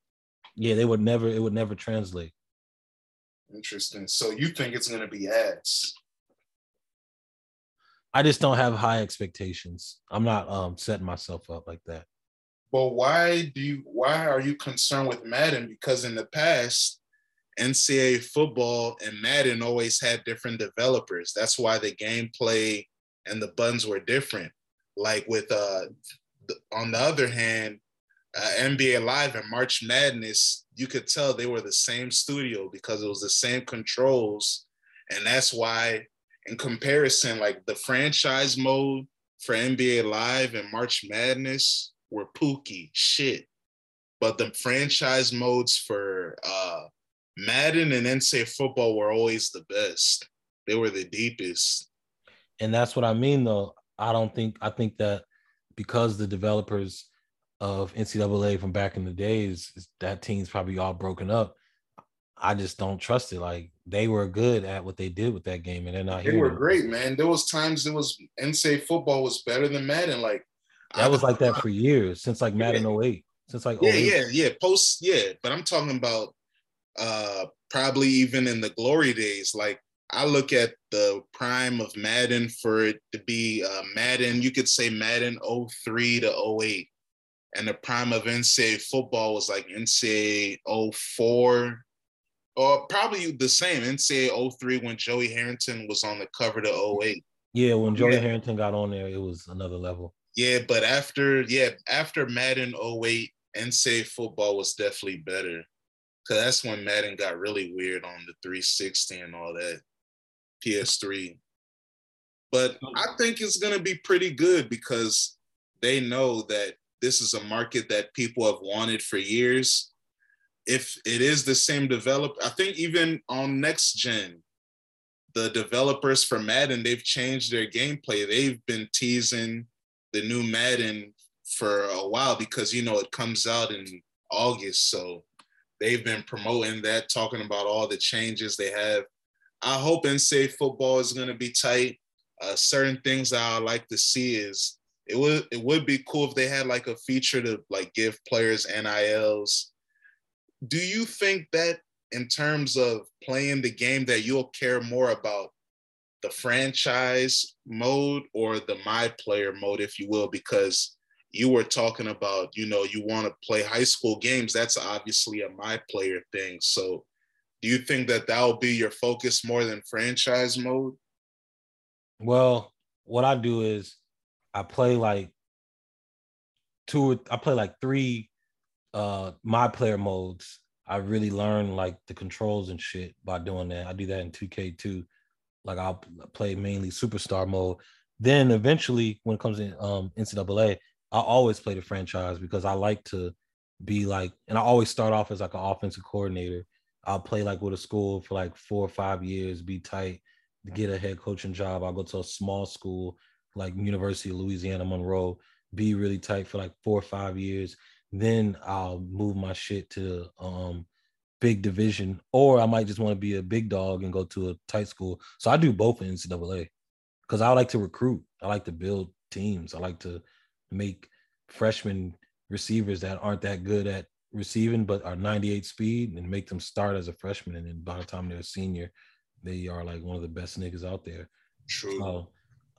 Yeah, it would never translate. Interesting. So you think it's going to be ads? I just don't have high expectations. I'm not setting myself up like that. Well, why are you concerned with Madden? Because in the past, NCAA football and Madden always had different developers. That's why the gameplay and the buttons were different. Like with, on the other hand, NBA Live and March Madness, you could tell they were the same studio because it was the same controls. And that's why, in comparison, like the franchise mode for NBA Live and March Madness were pooky shit. But the franchise modes for Madden and NCAA football were always the best. They were the deepest. And that's what I mean, though. I think that because the developers of NCAA from back in the days, that team's probably all broken up. I just don't trust it. Like, they were good at what they did with that game, and they're not here. They were great, man. There was times NCAA football was better than Madden. Like, that was like that for years, since like Madden 08. Since like 08. Yeah. But I'm talking about probably even in the glory days. Like, I look at the prime of Madden for it to be Madden. You could say Madden 03 to 08. And the prime of NCAA football was like NCAA 04. Or probably the same, NCAA 03 when Joey Harrington was on the cover to 08. Yeah, when Joey Harrington got on there, it was another level. Yeah, but after Madden 08, NCAA football was definitely better. Because that's when Madden got really weird on the 360 and all that, PS3. But I think it's going to be pretty good because they know that this is a market that people have wanted for years. If it is the same developer, I think even on next gen, the developers for Madden, they've changed their gameplay. They've been teasing the new Madden for a while because, you know, it comes out in August. So they've been promoting that, talking about all the changes they have. I hope NCAA football is going to be tight. Certain things that I like to see is it would be cool if they had like a feature to like give players NILs. Do you think that in terms of playing the game that you'll care more about the franchise mode or the my player mode, if you will? Because you were talking about, you know, you want to play high school games. That's obviously a my player thing. So do you think that that'll be your focus more than franchise mode? Well, what I do is I play like three my player modes. I really learn like the controls and shit by doing that. I do that in 2K too. Like, I'll play mainly superstar mode. Then eventually, when it comes in NCAA, I always play the franchise because I like to be like, and I always start off as like an offensive coordinator. I'll play like with a school for like 4 or 5 years, be tight, get a head coaching job. I'll go to a small school like University of Louisiana Monroe, be really tight for like 4 or 5 years. Then I'll move my shit to big division, or I might just want to be a big dog and go to a tight school. So I do both in NCAA because I like to recruit. I like to build teams. I like to make freshmen receivers that aren't that good at receiving but are 98 speed and make them start as a freshman, and then by the time they're a senior, they are like one of the best niggas out there. True. So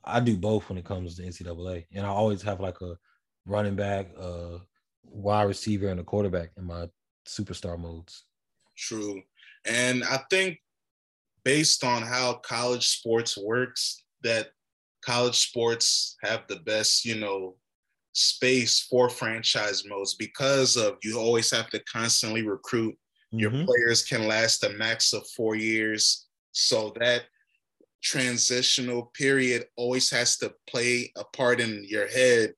I do both when it comes to NCAA, and I always have like a running back, a wide receiver, and a quarterback in my superstar modes. True. And I think based on how college sports works, that college sports have the best, you know, space for franchise modes because of you always have to constantly recruit. Mm-hmm. Your players can last a max of 4 years. So that transitional period always has to play a part in your head.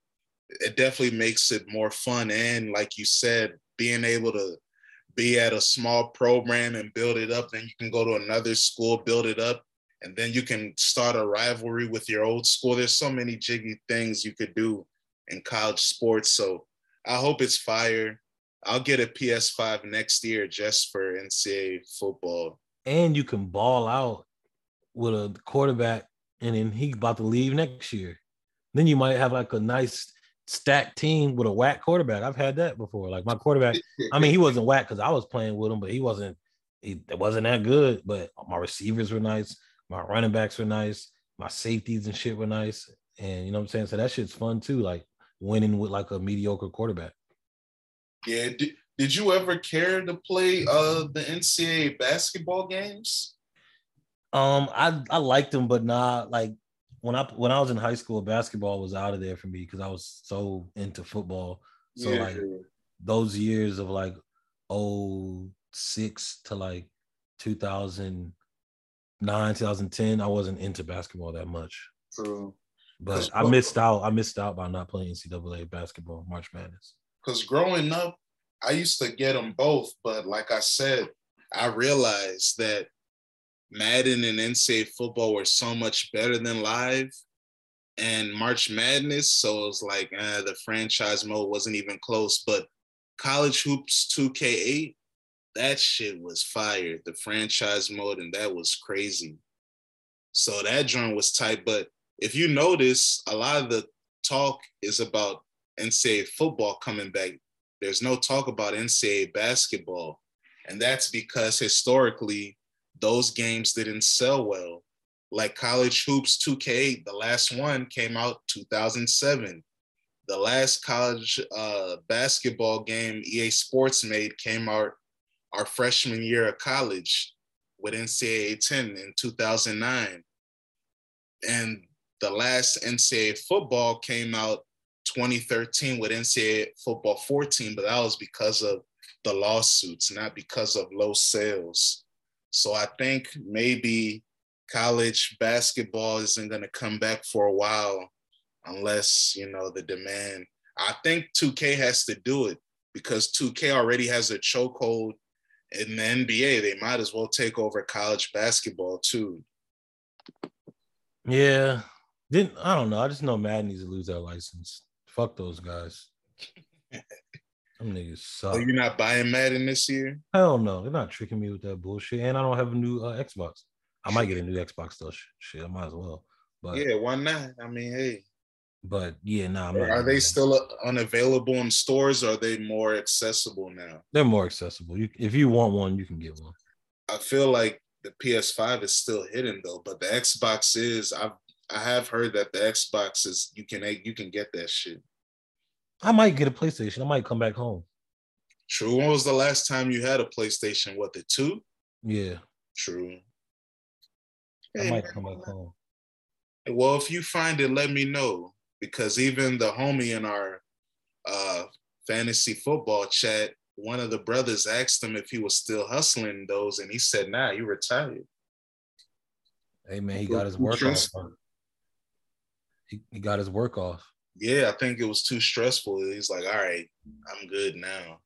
It definitely makes it more fun. And like you said, being able to be at a small program and build it up, then you can go to another school, build it up, and then you can start a rivalry with your old school. There's so many jiggy things you could do in college sports. So I hope it's fire. I'll get a PS5 next year just for NCAA football. And you can ball out with a quarterback, and then he's about to leave next year. Then you might have like a nice stacked team with a whack quarterback. I've had that before. Like my quarterback, I mean, he wasn't whack because I was playing with him, but it wasn't that good. But my receivers were nice. My running backs were nice. My safeties and shit were nice. And you know what I'm saying? So that shit's fun too, like winning with like a mediocre quarterback. Yeah. Did you ever care to play the NCAA basketball games? I liked them, but not like when I was in high school, basketball was out of there for me because I was so into football. So yeah, like those years of like 2006 to like 2009, 2010, I wasn't into basketball that much. True. But I missed out. I missed out by not playing NCAA basketball, March Madness. Because growing up, I used to get them both. But like I said, I realized that Madden and NCAA football were so much better than live and March Madness. So it was like the franchise mode wasn't even close. But College Hoops 2K8, that shit was fire. The franchise mode, and that was crazy. So that joint was tight, but if you notice, a lot of the talk is about NCAA football coming back. There's no talk about NCAA basketball. And that's because historically, those games didn't sell well. Like College Hoops 2K8, the last one came out 2007. The last college basketball game EA Sports made came out our freshman year of college with NCAA 10 in 2009. And the last NCAA football came out 2013 with NCAA football 14, but that was because of the lawsuits, not because of low sales. So I think maybe college basketball isn't going to come back for a while unless, you know, the demand. I think 2K has to do it because 2K already has a chokehold in the NBA. They might as well take over college basketball too. Yeah. I don't know. I just know Madden needs to lose that license. Fuck those guys. Them niggas suck. Oh, you're not buying Madden this year? Hell no. They're not tricking me with that bullshit. And I don't have a new Xbox. I might get a new Xbox though. Shit, I might as well. But yeah, why not? I mean, hey. But yeah, nah. Are they still unavailable in stores? Or are they more accessible now? They're more accessible. If you want one, you can get one. I feel like the PS5 is still hidden though, but the Xbox is. I have heard that the Xbox is you can get that shit. I might get a PlayStation. I might come back home. True. When was the last time you had a PlayStation? What, the 2? Yeah. True. I might come back home. Well, if you find it, let me know, because even the homie in our fantasy football chat, one of the brothers asked him if he was still hustling those, and he said, "Nah, you retired." Hey man, he got his work off. He got his work off. Yeah, I think it was too stressful. He's like, "All right, I'm good now."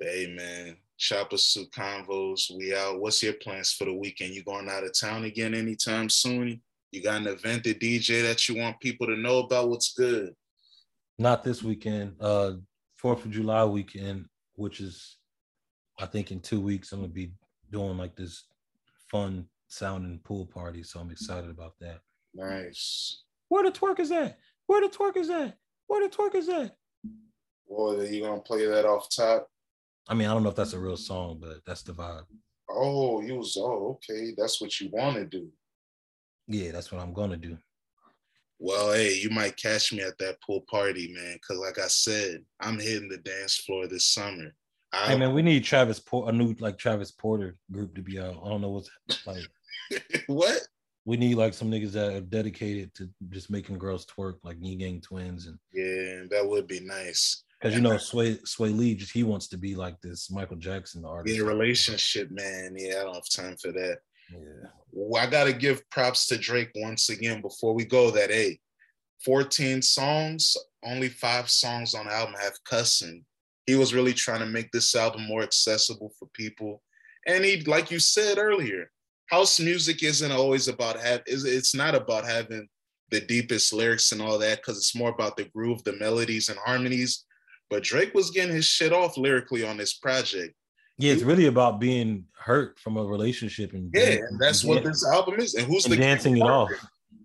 Hey, man. Chopper Suit Convos, we out. What's your plans for the weekend? You going out of town again anytime soon? You got an event, the DJ, that you want people to know about? What's good? Not this weekend. 4th of July weekend, which is, I think, in 2 weeks, I'm going to be doing like this fun sounding pool party. So I'm excited about that. Nice. Where the twerk is at? Where the twerk is at? Where the twerk is at? Boy, are you going to play that off top? I mean, I don't know if that's a real song, but that's the vibe. Oh, you was, okay. That's what you want to do. Yeah, that's what I'm going to do. Well, hey, you might catch me at that pool party, man, because like I said, I'm hitting the dance floor this summer. Hey, man, we need Travis Porter group to be out. I don't know what's like. What? We need like some niggas that are dedicated to just making girls twerk, like Yee Gang Twins. And yeah, that would be nice. Because, you know, Sway Lee, he wants to be like this Michael Jackson artist. Yeah, relationship, man. Yeah, I don't have time for that. Yeah. Well, I got to give props to Drake once again before we go that, hey, 14 songs, only 5 songs on the album have cussing. He was really trying to make this album more accessible for people. And he, like you said earlier, house music isn't always about it's not about having the deepest lyrics and all that, because it's more about the groove, the melodies and harmonies. But Drake was getting his shit off lyrically on this project. Yeah, it's really about being hurt from a relationship. And that's what this album is. And who's the dancing it off?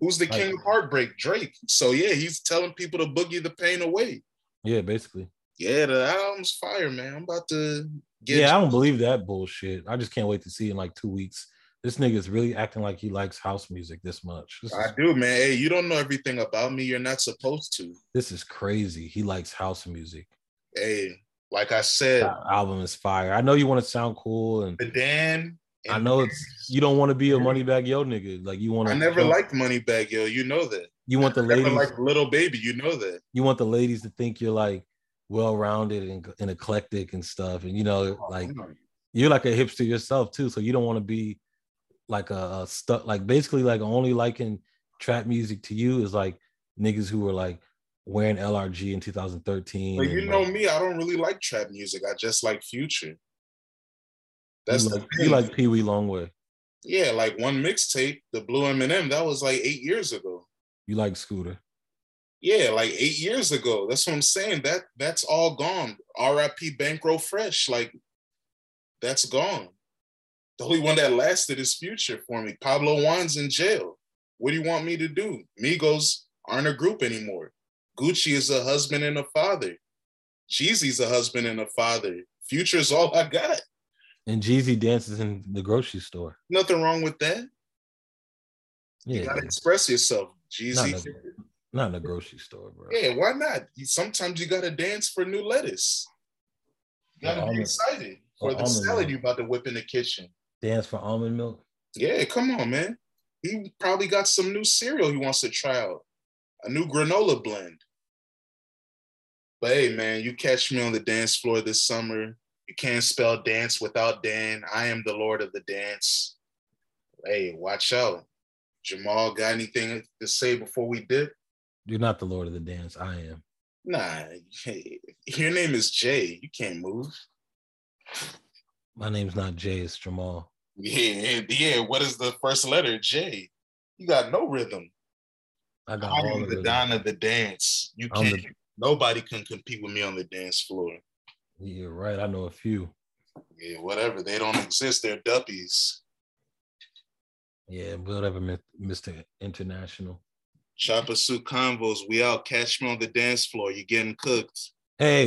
Who's the king of heartbreak? Drake. So yeah, he's telling people to boogie the pain away. Yeah, basically. Yeah, the album's fire, man. I'm about to get. Yeah, I don't believe that bullshit. I just can't wait to see in like 2 weeks. This nigga's really acting like he likes house music this much. I do, man. Hey, you don't know everything about me. You're not supposed to. This is crazy. He likes house music. Hey, like I said. That album is fire. I know you want to sound cool. And Badan. I know it's you don't want to be a Moneybagg Yo nigga. Like you want to. I never liked Moneybagg Yo. You know that. You want the ladies. I never liked Lil Baby. You know that. You want the ladies to think you're like well-rounded and eclectic and stuff. And you know, like you're like a hipster yourself too. So you don't want to be like a stuff, like basically like only liking trap music to you is like niggas who were like wearing LRG in 2013. But you know like, me, I don't really like trap music. I just like Future. That's you like Pee Wee Longway. Yeah, like one mixtape, the Blue M&M, that was like 8 years ago. You like Scooter? Yeah, like 8 years ago. That's what I'm saying. That's all gone. R.I.P. Bankroll Fresh. Like that's gone. The only one that lasted is Future for me. Pablo Juan's in jail. What do you want me to do? Migos aren't a group anymore. Gucci is a husband and a father. Jeezy's a husband and a father. Future's all I got. And Jeezy dances in the grocery store. Nothing wrong with that. Yeah, you gotta express yourself, Jeezy. Not in a grocery store, bro. Yeah, why not? Sometimes you gotta dance for new lettuce. You gotta be excited for the salad you about to whip in the kitchen. Dance for almond milk? Yeah, come on, man. He probably got some new cereal he wants to try out. A new granola blend. But hey, man, you catch me on the dance floor this summer. You can't spell dance without Dan. I am the Lord of the dance. Hey, watch out. Jamal, got anything to say before we dip? You're not the Lord of the dance. I am. Nah, hey, your name is Jay. You can't move. My name's not Jay, it's Jamal. Yeah. What is the first letter? J. You got no rhythm. I am the Don of the dance. You can't. Nobody can compete with me on the dance floor. Yeah, right. I know a few. Yeah, whatever. They don't exist. They're duppies. Yeah, whatever, Mr. International. Chopper Suit Convos. We out. Catch me on the dance floor. You getting cooked? Hey,